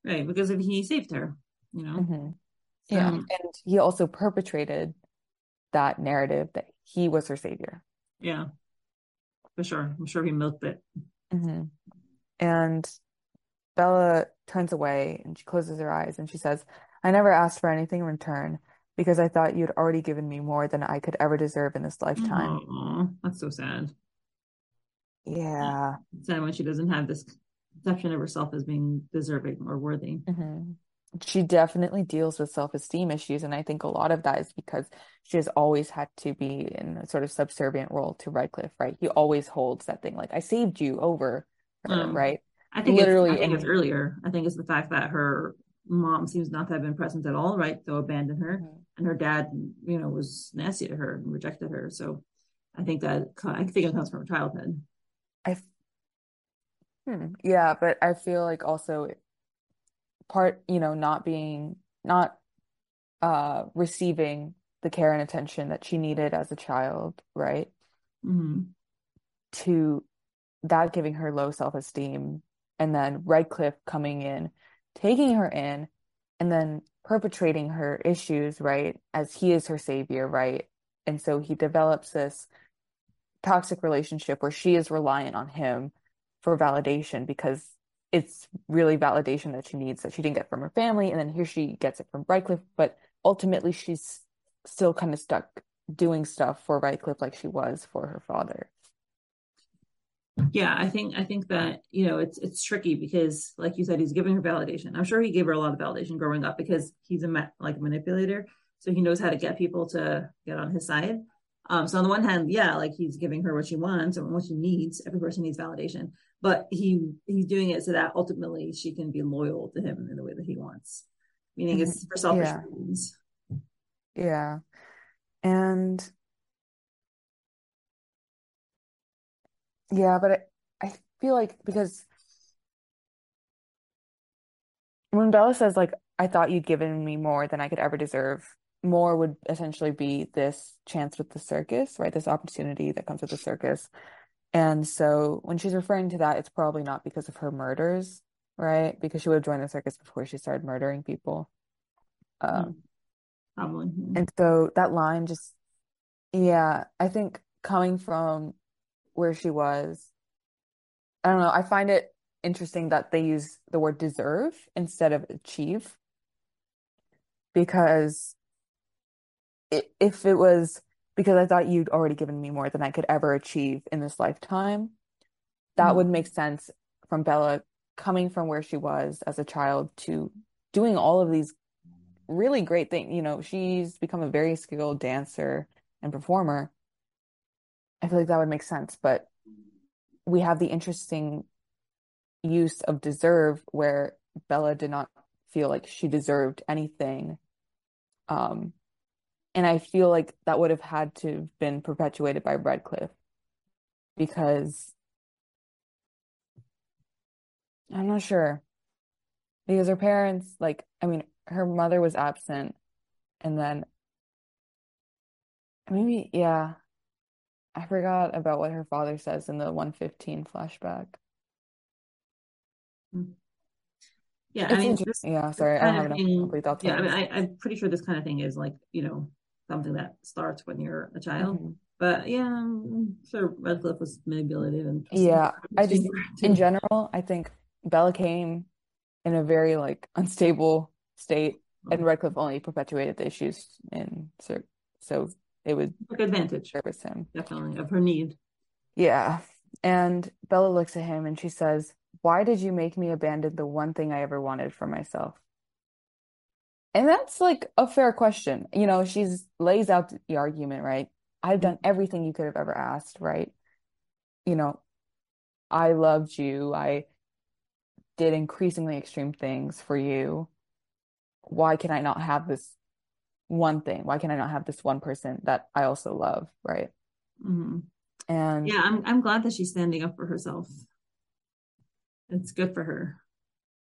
right? Because if he saved her, you know. Mm-hmm. So. Yeah, and he also perpetrated that narrative that he was her savior. Yeah, for sure. I'm sure he milked it. Mm-hmm. And Bella turns away and she closes her eyes and she says, "I never asked for anything in return, because I thought you'd already given me more than I could ever deserve in this lifetime." Aww, that's so sad. Yeah. It's sad when she doesn't have this conception of herself as being deserving or worthy. Mm-hmm. She definitely deals with self-esteem issues, and I think a lot of that is because she has always had to be in a sort of subservient role to Redcliff, right? He always holds that thing, like, I saved you over her, um, right? I think, Literally, it's, I think and- it's earlier. I think it's the fact that her mom seems not to have been present at all, right? So abandoned her. Mm-hmm. And her dad, you know, was nasty to her and rejected her. So I think that, I think it comes from her childhood. I, hmm, yeah, but I feel like also part, you know, not being, not uh, receiving the care and attention that she needed as a child, right? Mm-hmm. To that giving her low self-esteem, and then Redcliff coming in, taking her in, and then perpetrating her issues, right, as he is her savior, right? And so he develops this toxic relationship where she is reliant on him for validation, because it's really validation that she needs that she didn't get from her family, and then here she gets it from Redcliff, but ultimately she's still kind of stuck doing stuff for Redcliff like she was for her father. Yeah, I think I think that, you know, it's it's tricky because, like you said, he's giving her validation. I'm sure he gave her a lot of validation growing up because he's a ma- like manipulator, so he knows how to get people to get on his side. Um, so on the one hand, yeah, like he's giving her what she wants and what she needs. Every person needs validation, but he he's doing it so that ultimately she can be loyal to him in the way that he wants. Meaning mm-hmm. it's for selfish yeah. reasons. Yeah. And yeah, but I, I feel like because when Bella says, like, I thought you'd given me more than I could ever deserve, more would essentially be this chance with the circus, right? This opportunity that comes with the circus. And so when she's referring to that, it's probably not because of her murders, right? Because she would have joined the circus before she started murdering people. Um, probably. Yeah. And so that line just, yeah, I think coming from where she was, I don't know, I find it interesting that they use the word deserve instead of achieve, because if it was because I thought you'd already given me more than I could ever achieve in this lifetime, that mm-hmm. would make sense from Bella coming from where she was as a child to doing all of these really great things. You know, she's become a very skilled dancer and performer. I feel like that would make sense, but we have the interesting use of deserve where Bella did not feel like she deserved anything. Um, And I feel like that would have had to have been perpetuated by Redcliff, because I'm not sure. Because her parents, like, I mean, her mother was absent, and then maybe, yeah, I forgot about what her father says in the one fifteen flashback. Mm-hmm. Yeah, it's I mean, this, yeah. Sorry, I don't have enough thing, complete thoughts. Yeah, I mean, I, I'm pretty sure this kind of thing is, like, you know, something that starts when you're a child. Mm-hmm. But yeah, I'm sure Redcliff was manipulative and yeah. I just, in general, I think Bella came in a very like unstable state, mm-hmm. and Redcliff only perpetuated the issues, and so so it would took advantage service him definitely of her need. Yeah, and Bella looks at him and she says, why did you make me abandon the one thing I ever wanted for myself? And that's like a fair question. You know, she's lays out the argument, right? I've done everything you could have ever asked, right? You know, I loved you. I did increasingly extreme things for you. Why can I not have this one thing? Why can I not have this one person that I also love, right? Mm-hmm. And yeah, I'm I'm glad that she's standing up for herself. It's good for her,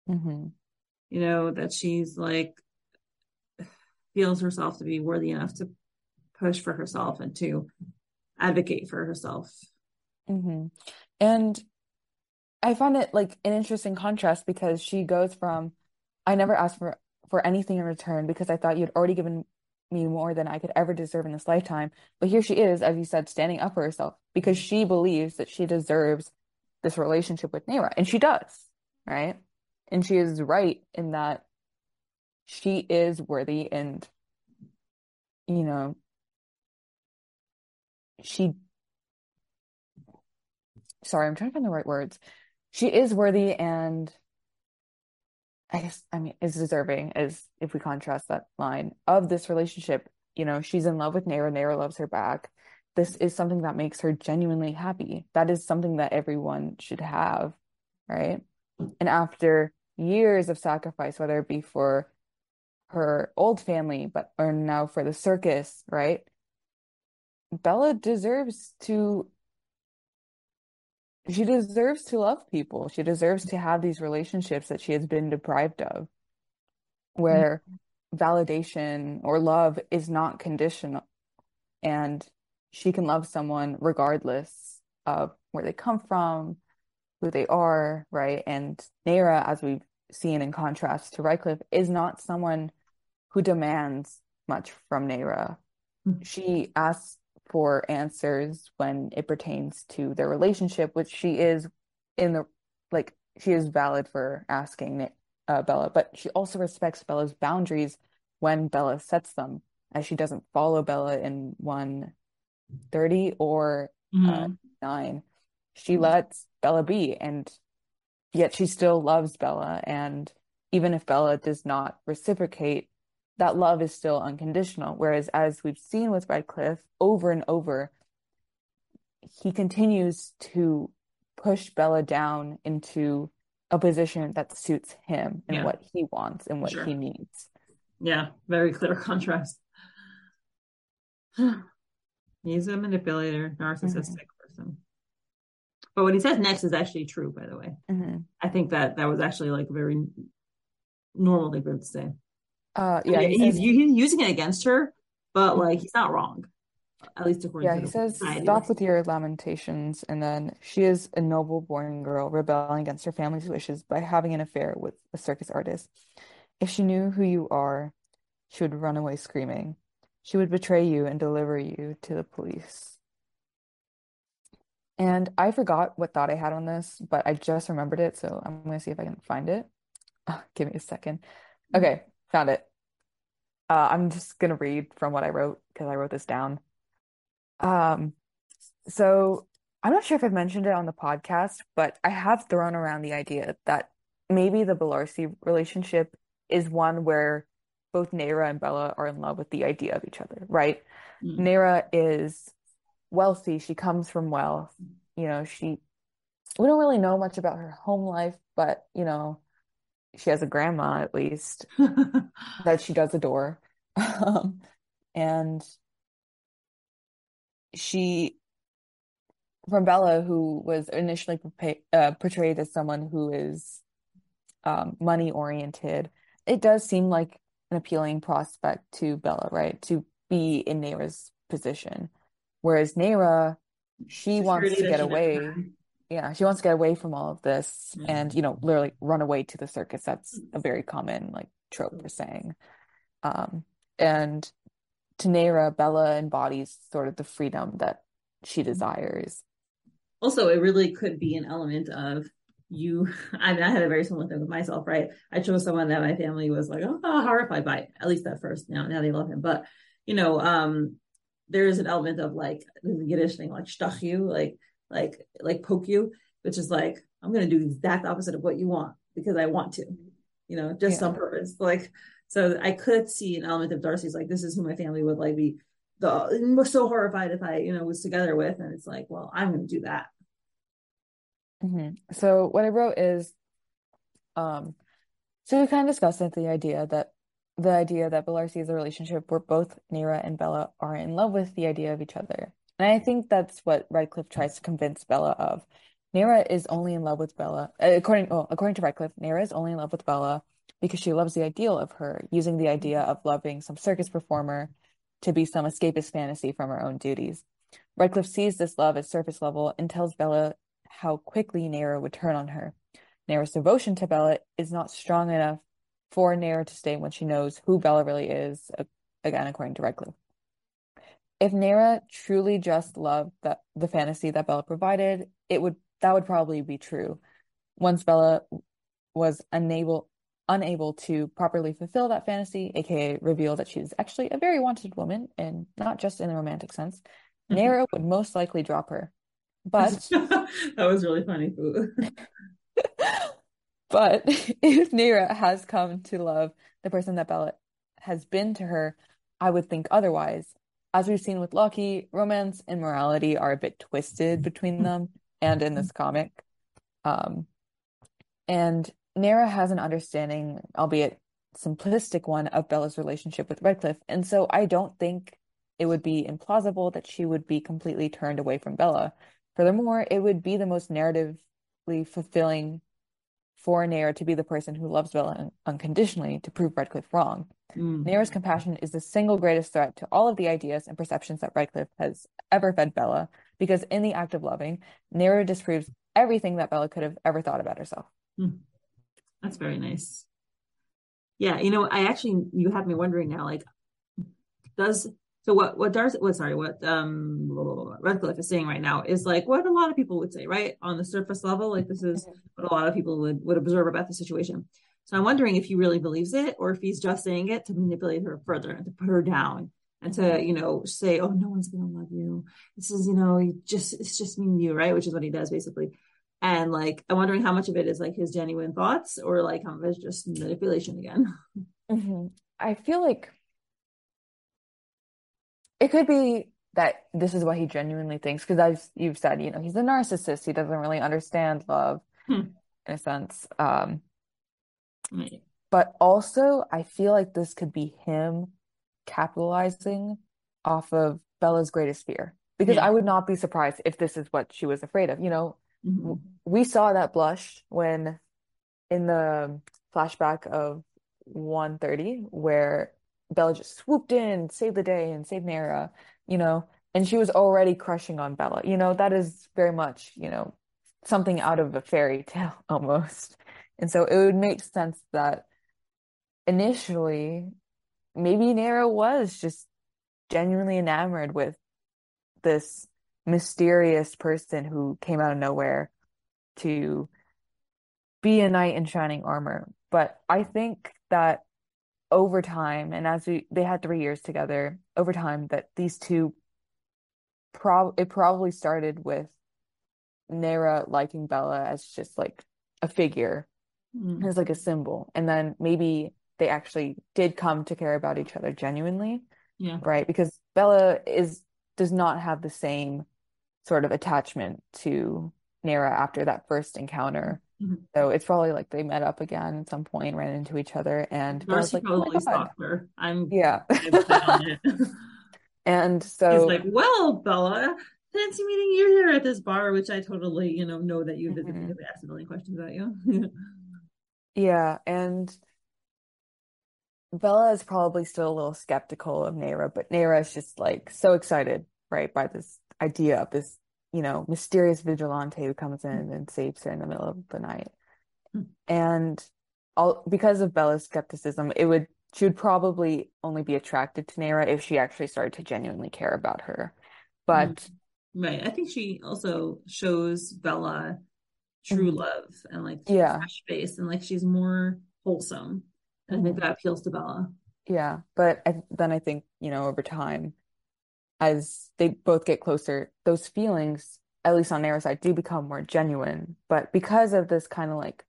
mm-hmm. you know, that she's like feels herself to be worthy enough to push for herself and to advocate for herself. Mm-hmm. And I found it like an interesting contrast, because she goes from, I never asked for, for anything in return because I thought you'd already given me more than I could ever deserve in this lifetime. But here she is, as you said, standing up for herself because she believes that she deserves this relationship with Naira, and she does, right? And she is right in that she is worthy, and you know, she sorry I'm trying to find the right words she is worthy, and I guess I mean is deserving, as if we contrast that line, of this relationship. You know, she's in love with Naira, Naira loves her back. This is something that makes her genuinely happy. That is something that everyone should have, right? And after years of sacrifice, whether it be for her old family, but or now for the circus, right? Bella deserves to, she deserves to love people. She deserves to have these relationships that she has been deprived of, where mm-hmm. validation or love is not conditional, and she can love someone regardless of where they come from, who they are, right? And Naira, as we've seen in contrast to Redcliff, is not someone who demands much from Naira. Mm-hmm. She asks for answers when it pertains to their relationship, which she is in the, like, she is valid for asking uh, Bella, but she also respects Bella's boundaries when Bella sets them, as she doesn't follow Bella in one thirty or mm-hmm. uh, nine. She lets Bella be, and yet she still loves Bella, and even if Bella does not reciprocate, that love is still unconditional. Whereas, as we've seen with Redcliff over and over, he continues to push Bella down into a position that suits him and yeah. what he wants and what sure. he needs. Yeah, very clear contrast. He's a manipulator, narcissistic mm-hmm. person. But what he says next is actually true, by the way. Mm-hmm. I think that that was actually like very normal thing for him to say. Uh, yeah, I mean, he he's, says, he's using it against her, but like he's not wrong. At least according yeah, to the Yeah, he says, society. Stop with your lamentations. And then, she is a noble-born girl rebelling against her family's wishes by having an affair with a circus artist. If she knew who you are, she would run away screaming. She would betray you and deliver you to the police. And I forgot what thought I had on this, but I just remembered it, so I'm going to see if I can find it. Oh, give me a second. Okay, found it. Uh, I'm just going to read from what I wrote, because I wrote this down. Um, so I'm not sure if I've mentioned it on the podcast, but I have thrown around the idea that maybe the Bellarcy relationship is one where both Naira and Bella are in love with the idea of each other, right? Mm. Naira is wealthy. She comes from wealth. You know, she, we don't really know much about her home life, but, you know, she has a grandma at least that she does adore. Um, and she, from Bella, who was initially prepa- uh, portrayed as someone who is um, money-oriented, it does seem like an appealing prospect to Bella, right? To be in Naira's position. Whereas Naira, she Security wants to get away. Yeah, she wants to get away from all of this mm-hmm. and, you know, literally run away to the circus. That's a very common, like, trope we're saying. Um, and to Naira, Bella embodies sort of the freedom that she desires. Also, it really could be an element of you. I mean, I had a very similar thing with myself, right? I chose someone that my family was like, oh, horrified by, at least at first. Now, now they love him. But, you know, um, there is an element of like the Yiddish thing, like stach you, like, like, like poke you, which is like, I'm going to do the exact opposite of what you want because I want to, you know, just yeah. on purpose. Like, so I could see an element of Darcy's like, this is who my family would like be the, so horrified if I, you know, was together with. And it's like, well, I'm going to do that. Mm-hmm. So what I wrote is, um, so we kind of discussed it, the idea that the idea that Bellarcy is a relationship where both Naira and Bella are in love with the idea of each other. And I think that's what Redcliff tries to convince Bella of. Naira is only in love with Bella, according, well, according to Redcliff, Naira is only in love with Bella because she loves the ideal of her, using the idea of loving some circus performer to be some escapist fantasy from her own duties. Redcliff sees this love as surface level and tells Bella how quickly Naira would turn on her. Naira's devotion to Bella is not strong enough for Naira to stay when she knows who Bella really is, again, according to Redcliff. If Naira truly just loved that, the fantasy that Bella provided, it would that would probably be true. Once Bella was unable unable to properly fulfill that fantasy, aka reveal that she was actually a very wanted woman, and not just in the romantic sense, mm-hmm. Naira would most likely drop her. But that was really funny. But if Naira has come to love the person that Bella has been to her, I would think otherwise. As we've seen with Lockie, romance and morality are a bit twisted between them and in this comic. Um, and Naira has an understanding, albeit simplistic one, of Bella's relationship with Redcliff. And so I don't think it would be implausible that she would be completely turned away from Bella. Furthermore, it would be the most narratively fulfilling for Nair to be the person who loves Bella un- unconditionally to prove Redcliff wrong. Mm. Nair's compassion is the single greatest threat to all of the ideas and perceptions that Redcliff has ever fed Bella, because in the act of loving, Nair disproves everything that Bella could have ever thought about herself. Mm. That's very nice. Yeah, you know, I actually, you have me wondering now, like, does... So what what Darcy what sorry what um blah, blah, blah, Redcliff is saying right now is like what a lot of people would say, right? On the surface level, like this is what a lot of people would, would observe about the situation. So I'm wondering if he really believes it, or if he's just saying it to manipulate her further and to put her down and to, you know, say, oh, no one's gonna love you. This is, you know, you just it's just me and you, right? Which is what he does basically. And like I'm wondering how much of it is like his genuine thoughts, or like how much just manipulation again. Mm-hmm. I feel like it could be that this is what he genuinely thinks, because as you've said, you know, he's a narcissist. He doesn't really understand love hmm. in a sense. Um, right. But also, I feel like this could be him capitalizing off of Bella's greatest fear, because yeah. I would not be surprised if this is what she was afraid of. You know, mm-hmm. we saw that blush when in the flashback of one thirty where Bella just swooped in, saved the day, and saved Naira, you know, and she was already crushing on Bella. You know, that is very much, you know, something out of a fairy tale almost. And so it would make sense that initially maybe Naira was just genuinely enamored with this mysterious person who came out of nowhere to be a knight in shining armor. But I think that over time, and as we they had three years together, over time that these two prob it probably started with Naira liking Bella as just like a figure, mm. as like a symbol, and then maybe they actually did come to care about each other genuinely, yeah, right? Because Bella is does not have the same sort of attachment to Naira after that first encounter. Mm-hmm. So it's probably like they met up again at some point, ran into each other, and Darcy like, probably oh saw her. I'm yeah. And so he's like, "Well, Bella, fancy meeting you here at this bar," which I totally, you know, know that you visited mm-hmm. because I asked a million questions about you. Yeah, and Bella is probably still a little skeptical of Naira, but Naira is just like so excited, right, by this idea of this, you know, mysterious vigilante who comes in and saves her in the middle of the night. And all because of Bella's skepticism, it would she would probably only be attracted to Naira if she actually started to genuinely care about her. But right, I think she also shows Bella true love and like yeah. fresh face, and like she's more wholesome. And I think that appeals to Bella. Yeah, but I, then I think, you know, over time, as they both get closer, those feelings, at least on Naira's side, do become more genuine. But because of this kind of like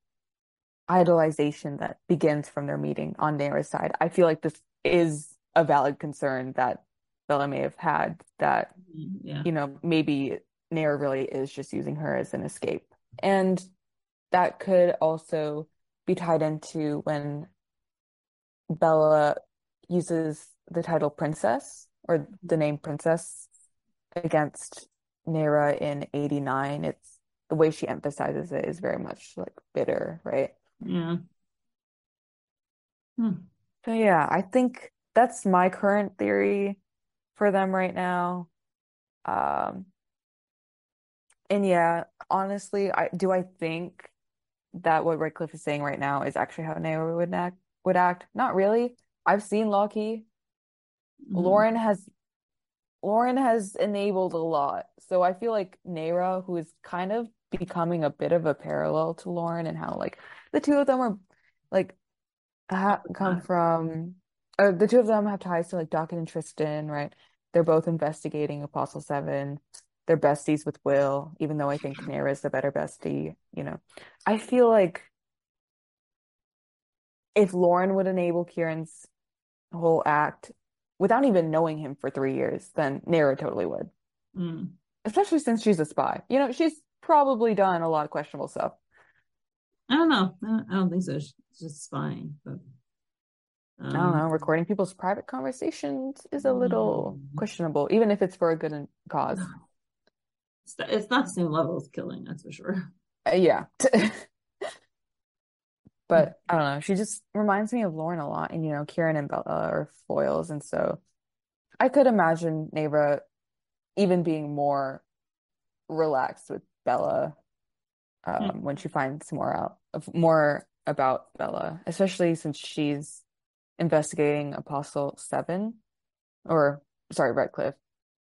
idolization that begins from their meeting on Naira's side, I feel like this is a valid concern that Bella may have had, that, yeah. you know, maybe Naira really is just using her as an escape. And that could also be tied into when Bella uses the title princess, or the name princess, against Naira in eighty-nine. It's the way she emphasizes it is very much like bitter, right? Yeah. Hmm. So yeah, I think that's my current theory for them right now. Um, and yeah, honestly, I do I think that what Redcliff is saying right now is actually how Naira would act. Would act? Not really. I've seen Lockie. Lauren has Lauren has enabled a lot. So I feel like Naira, who is kind of becoming a bit of a parallel to Lauren, and how like the two of them are like ha- come from or the two of them have ties to like Dokkin and Tristan, right? They're both investigating Apostle seven. They're besties with Will, even though I think Naira is the better bestie, you know. I feel like if Lauren would enable Kieran's whole act without even knowing him for three years, then Naira totally would. Mm. Especially since she's a spy. You know, she's probably done a lot of questionable stuff. I don't know. I don't, I don't think so. She's just spying. But, um, I don't know. Recording people's private conversations is a little mm. questionable, even if it's for a good cause. It's not the same level as killing, that's for sure. Uh, yeah. But I don't know, she just reminds me of Lauren a lot. And, you know, Kieran and Bella are foils. And so I could imagine Naira even being more relaxed with Bella um, yeah. when she finds more out of more about Bella, especially since she's investigating Apostle seven or, sorry, Redcliff.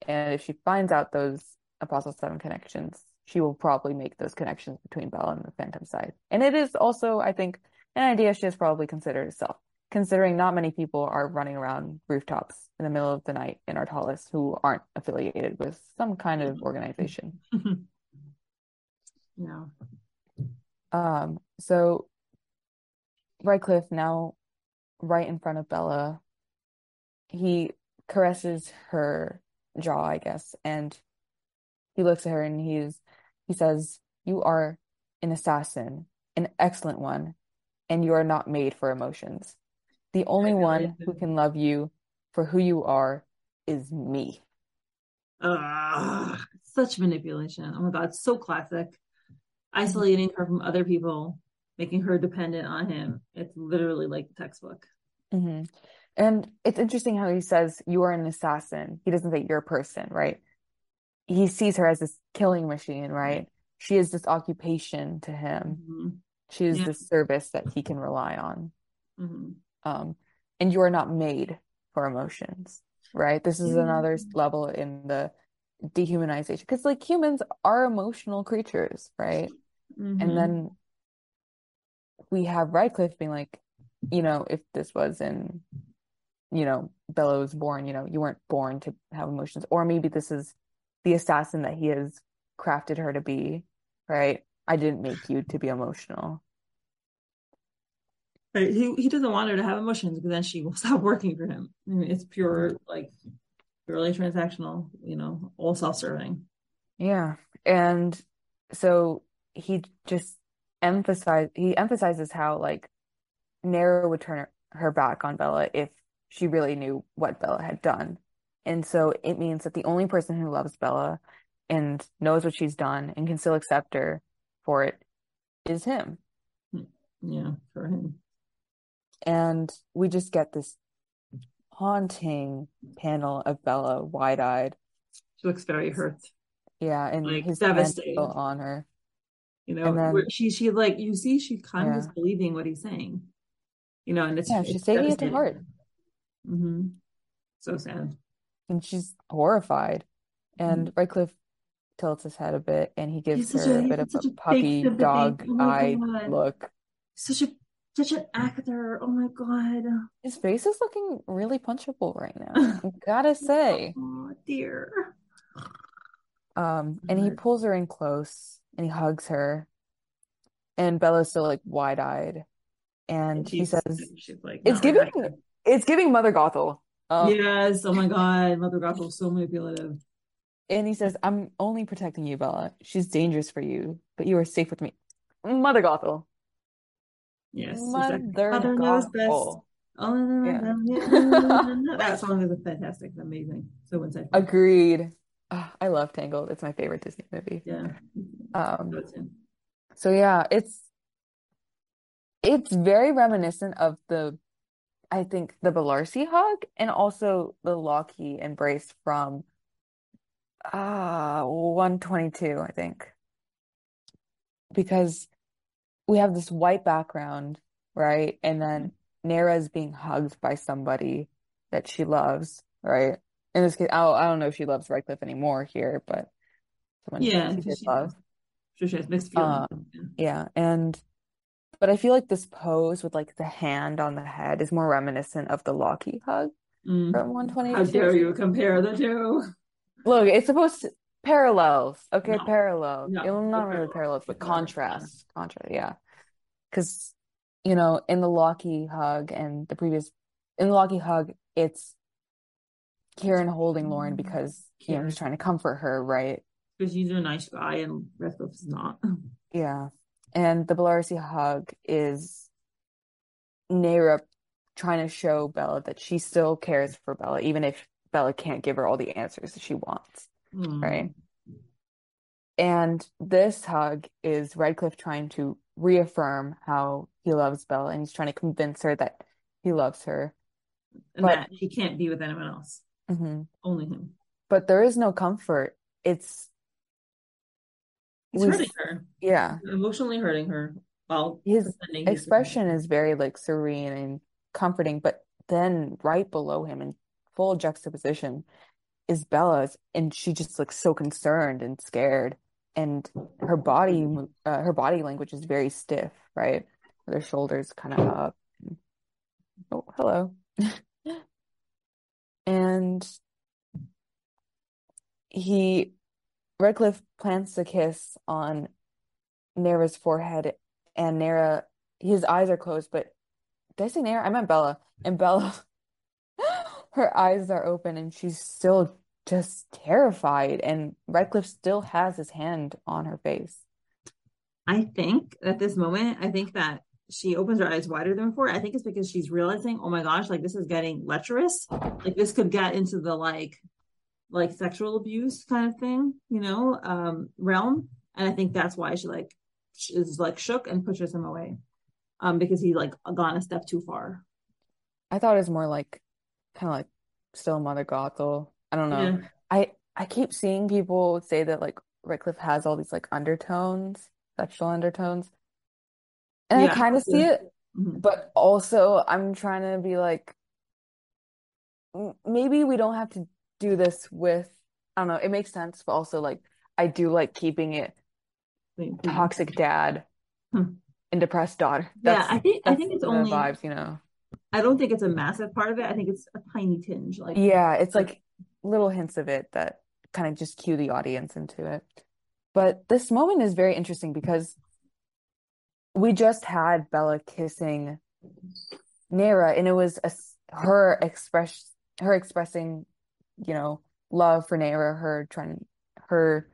And if she finds out those Apostle seven connections, she will probably make those connections between Bella and the Phantom side. And it is also, I think, an idea she has probably considered herself, considering not many people are running around rooftops in the middle of the night in Artalis who aren't affiliated with some kind of organization. Yeah. Um, so Redcliff now right in front of Bella, he caresses her jaw, I guess, and he looks at her and he's he says, "You are an assassin, an excellent one, and you are not made for emotions. The only one who can love you for who you are is me." Ugh, such manipulation. Oh my god, so classic. Isolating her from other people, making her dependent on him. It's literally like the textbook. Mm-hmm. And it's interesting how he says, "You are an assassin." He doesn't say you're a person, right? He sees her as this killing machine, right? She is this occupation to him. Mm-hmm. She is yeah. this service that he can rely on. Mm-hmm. Um, and you are not made for emotions, right? This is mm-hmm. another level in the dehumanization. Because, like, humans are emotional creatures, right? Mm-hmm. And then we have Redcliff being like, you know, if this was in, you know, Bella was born, you know, you weren't born to have emotions. Or maybe this is the assassin that he has crafted her to be, right? I didn't make you to be emotional. He he doesn't want her to have emotions because then she will stop working for him. I mean, it's pure, like, purely transactional, you know, all self-serving. Yeah. And so he just emphasized, he emphasizes how, like, Naira would turn her, her back on Bella if she really knew what Bella had done. And so it means that the only person who loves Bella and knows what she's done and can still accept her for it is him. Yeah, for him. And we just get this haunting panel of Bella, wide-eyed. She looks very hurt. Yeah, and like, he's devastated on her. You know, then, where she she like you see she kind yeah. of is believing what he's saying. You know, and it's yeah, it's she's taking it to heart. Mm-hmm. So sad. And she's horrified. And mm-hmm. Redcliff tilts his head a bit, and he gives her a, a bit of a, a puppy dog oh eye god. look. Such a such an actor. Oh my god. His face is looking really punchable right now. I gotta say. Oh dear. Um, and he pulls her in close. And he hugs her, and Bella's still like wide-eyed, and, and he says, she's like, "It's giving, right. it's giving Mother Gothel." Um, yes, oh my God, Mother Gothel is so manipulative. And he says, "I'm only protecting you, Bella. She's dangerous for you, but you are safe with me, Mother Gothel." Yes, Mother, exactly. Mother Gothel. Knows best. Oh, no, yeah. no, no, no. That song is fantastic, amazing. So insightful. Agreed. Oh, I love Tangled. It's my favorite Disney movie. Yeah. Um, so yeah, it's it's very reminiscent of the, I think, the Bellarcy hug and also the Lockie embrace from ah uh, one twenty-two, I think, because we have this white background, right, and then Naira is being hugged by somebody that she loves, right. In this case, I don't know if she loves Redcliff anymore here, but someone yeah, she did love. Sure, she has mixed feelings. Um, yeah, and but I feel like this pose with like the hand on the head is more reminiscent of the Lockie hug mm. from one twenty. How dare you compare the two? Look, it's supposed to parallels. Okay, no. parallel. No. Well, not really parallels, but contrast. Yeah. Contrast, yeah. Because you know, in the Lockie hug and the previous, in the Lockie hug, it's Kieran holding Lauren because you know, he's trying to comfort her, right? Because he's a nice guy and Redcliff is not. Yeah. And the Bellarcy hug is Naira trying to show Bella that she still cares for Bella, even if Bella can't give her all the answers that she wants, mm. right? And this hug is Redcliff trying to reaffirm how he loves Bella, and he's trying to convince her that he loves her. And but, that he can't be with anyone else. Mm-hmm. Only him. But there is no comfort. It's he's was, hurting her. Yeah, he's emotionally hurting her. While his expression his is very like serene and comforting, but then right below him, in full juxtaposition, is Bella's, and she just looks so concerned and scared, and her body, uh, her body language is very stiff, right? With her shoulders kind of up. Oh, hello. And he, Redcliff plants the kiss on Naira's forehead, and Naira, his eyes are closed, but Did I say Naira? I meant Bella. And Bella, her eyes are open and she's still just terrified. And Redcliff still has his hand on her face. I think at this moment, I think that she opens her eyes wider than before. I think it's because she's realizing, oh my gosh, like this is getting lecherous. Like this could get into the like, like sexual abuse kind of thing, you know, um, realm. And I think that's why she like is like shook and pushes him away, um, because he like gone a step too far. I thought it was more like, kind of like, still Mother Gothel. I don't know. Yeah. I I keep seeing people say that like Redcliff has all these like undertones, sexual undertones. And yeah, I kind of see it, mm-hmm. but also I'm trying to be like, maybe we don't have to do this with, I don't know, it makes sense, but also like, I do like keeping it mm-hmm. toxic dad hmm. and depressed daughter. That's, yeah, I think, I think it's only vibes, you know. I don't think it's a massive part of it. I think it's a tiny tinge. Like yeah, it's like little hints of it that kind of just cue the audience into it. But this moment is very interesting because we just had Bella kissing Naira, and it was a, her express her expressing, you know, love for Naira, her trying, her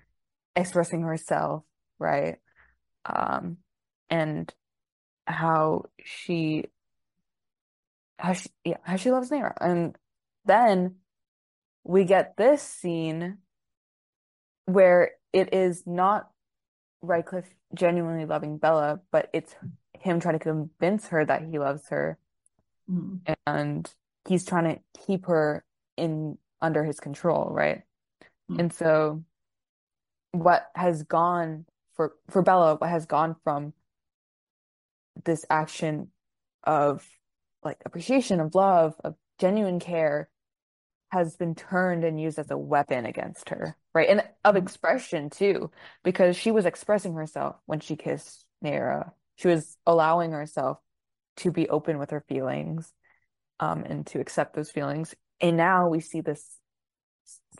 expressing herself, right? Um, and how she. How she, yeah, how she loves Naira. And then we get this scene where it is not Redcliff genuinely loving Bella, but it's him trying to convince her that he loves her. Mm-hmm. And he's trying to keep her in under his control, right? Mm-hmm. And so what has gone for, for Bella, what has gone from this action of like appreciation, of love, of genuine care has been turned and used as a weapon against her, right? And of expression too, because she was expressing herself when she kissed Naira. She was allowing herself to be open with her feelings, um, and to accept those feelings. And now we see this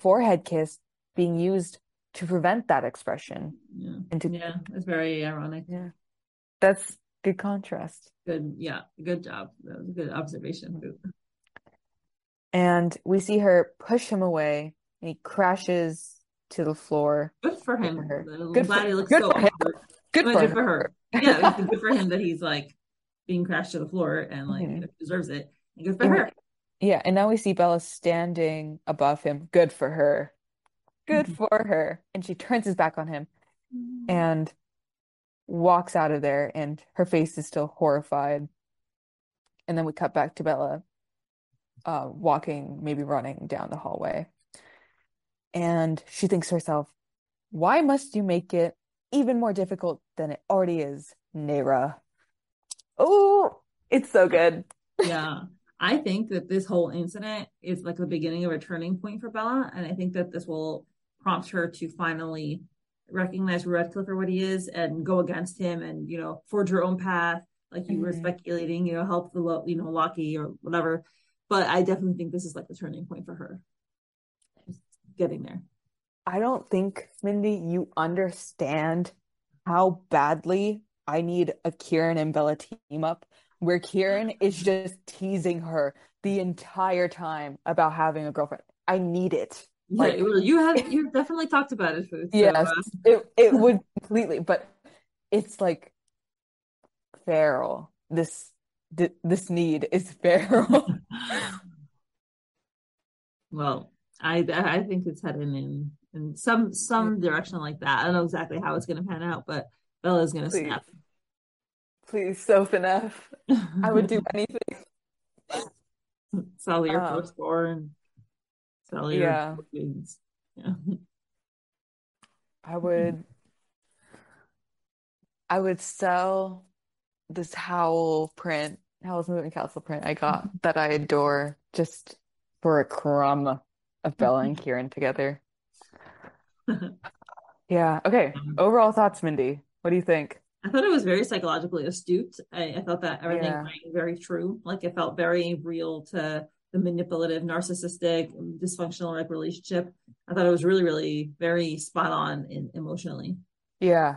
forehead kiss being used to prevent that expression. Yeah, and to- yeah, it's very ironic. Yeah, that's good contrast. Good, yeah, good job. That was a good observation. And we see her push him away, and he crashes to the floor. Good for him. Good for her. Good for, looks good so for him. Good, for, good her. for her. Yeah, it's good for him that he's like being crashed to the floor and like mm-hmm. deserves it. And good for and her. We, yeah, and now we see Bella standing above him. Good for her. Good mm-hmm. for her. And she turns his back on him, mm-hmm. and walks out of there, and her face is still horrified. And then we cut back to Bella uh walking, maybe running down the hallway, and she thinks to herself, why must you make it even more difficult than it already is, Naira? Oh, it's so good. Yeah, I think that this whole incident is like the beginning of a turning point for Bella, and I think that this will prompt her to finally recognize Redcliff for what he is and go against him, and you know, forge your own path, like you mm-hmm. were speculating, you know, help the lo- you know Lockie or whatever. But I definitely think this is like the turning point for her. Just getting there. I don't think, Mindy, you understand how badly I need a Kieran and Bella team up, where Kieran is just teasing her the entire time about having a girlfriend. I need it. Like, yeah, you have you definitely talked about it. So, yes, uh... it it would completely, but it's like feral. This th- this need is feral. Well, I I think it's heading in in some some direction like that. I don't know exactly how it's going to pan out, but Bella's going to snap. Please, Soph and F. I would do anything. Sell your um, firstborn. Yeah. yeah. I would I would sell this Howl print, Howl's Moving Castle print I got that I adore, just for a crumb of Bella and Kieran together. Yeah. Okay. Overall thoughts, Mindy. What do you think? I thought it was very psychologically astute. I, I thought that everything yeah. rang very true. Like it felt very real to the manipulative, narcissistic, dysfunctional like relationship. I thought it was really, really very spot on in, emotionally. Yeah.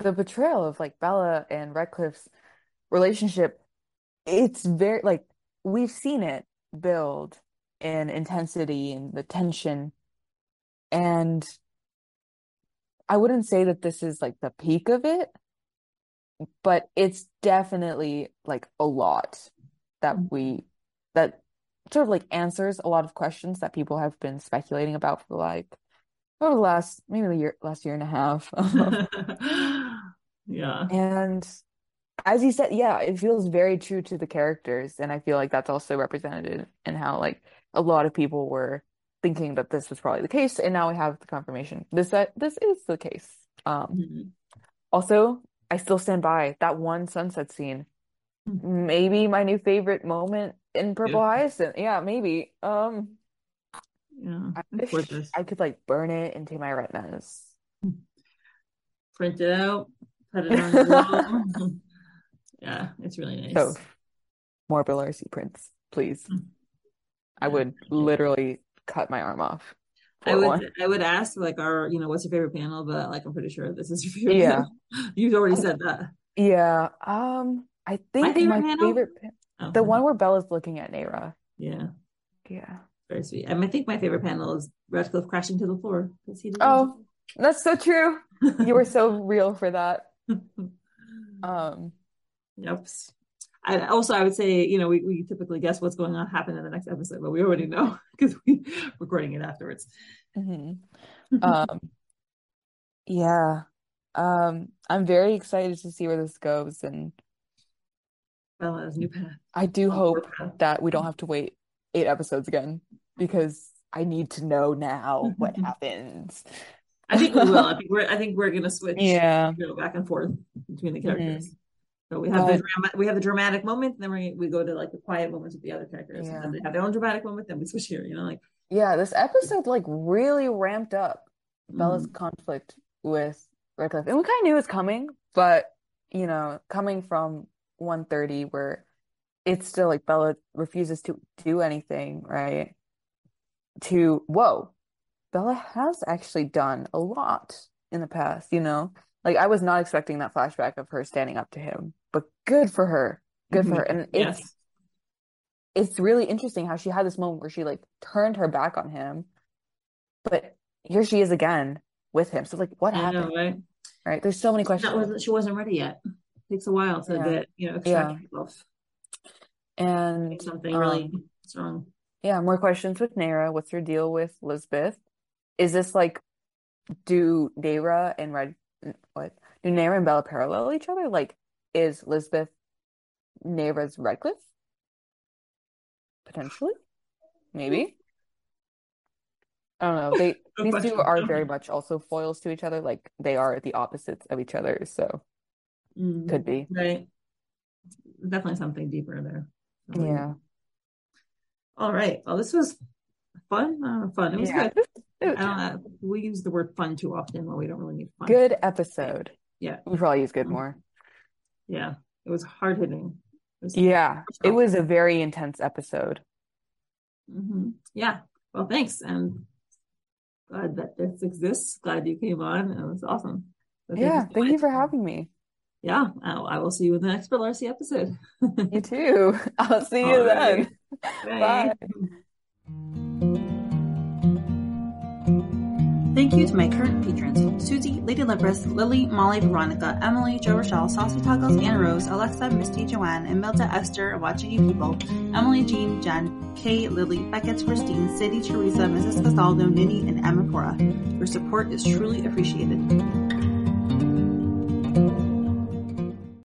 The betrayal of like Bella and Redcliff's relationship it's very, like, we've seen it build in intensity and the tension, and I wouldn't say that this is like the peak of it, but it's definitely like a lot that we that sort of like answers a lot of questions that people have been speculating about for like over the last maybe the year last year and a half. Yeah, and as you said, yeah, it feels very true to the characters, and I feel like that's also represented in how like a lot of people were thinking that this was probably the case, and now we have the confirmation this that this is the case. Um mm-hmm. Also, I still stand by that one sunset scene, mm-hmm. maybe my new favorite moment in Purple yeah. Hyacinth. Yeah, maybe. Um, yeah, I wish I could like burn it into my retinas, print it out, put it on the wall. Yeah, it's really nice. So, more Bellarcy prints, please. Mm-hmm. I would literally cut my arm off. I would one. I would ask like our you know what's your favorite panel, but like I'm pretty sure this is your favorite yeah panel. You've already I, said that yeah um I think my favorite, my panel? favorite oh, the one where Bella's looking at Naira. yeah yeah very sweet. And I think my favorite panel is Redcliff crashing to the floor. He oh that's so true. You were so real for that. um yep I, also, I would say, you know, we, we typically guess what's going on happen in the next episode, but we already know because we're recording it afterwards. Mm-hmm. um, yeah. Um, I'm very excited to see where this goes. And Bella's new path. I do hope that we don't have to wait eight episodes again, because I need to know now what happens. I think we will. I think we're, I think we're going to switch yeah. you know, back and forth between the characters. Mm-hmm. So we have but, the drama, we have the dramatic moment, and then we we go to like the quiet moments with the other characters, yeah. and then they have their own dramatic moment, then we switch here, you know, like yeah, this episode like really ramped up mm-hmm. Bella's conflict with Redcliff, and we kind of knew it was coming, but you know, coming from one thirty where it's still like Bella refuses to do anything, right? To whoa, Bella has actually done a lot in the past, you know. Like, I was not expecting that flashback of her standing up to him, but good for her. Good for her. And it's yes. it's really interesting how she had this moment where she, like, turned her back on him, but here she is again with him. So, like, what I happened? Know, right? Right? There's so many questions. That wasn't, she wasn't ready yet. It takes a while to yeah. get, you know, extract yeah. herself. And Make something um, really strong. Yeah, more questions with Naira. What's her deal with Lisbeth? Is this, like, do Naira and Red... what do Naira and Bella parallel each other? Like, is Lisbeth Naira's Redcliff? Potentially, maybe. I don't know. They no these question. two are very much also foils to each other. Like, they are the opposites of each other, so mm, could be right. Definitely something deeper there. Definitely. Yeah. All right. Well, this was fun. Uh, fun. It was yeah. good. Uh, we use the word fun too often when we don't really need fun. Good episode. Yeah. We probably use good more. Yeah. It was hard hitting. Yeah. It was a very intense episode. Mm-hmm. Yeah. Well, thanks. And glad that this exists. Glad you came on. It was awesome. So thank yeah. You so thank much. you for having me. Yeah. I'll, I will see you in the next Bellarcy episode. You too. I'll see you All then. Right. Bye. Bye. Thank you to my current patrons, Susie, Lady Libris, Lily, Molly, Veronica, Emily, Jo Rochelle, Saucy Toggles, Anna Rose, Alexa, Misty, Joanne, and Imelda, Esther, Watching You People, Emily, Jean, Jen, Kay, Lily, Beckett, Christine, Sadie, Teresa, Missus Casaldo, Nini, and Amapora. Your support is truly appreciated.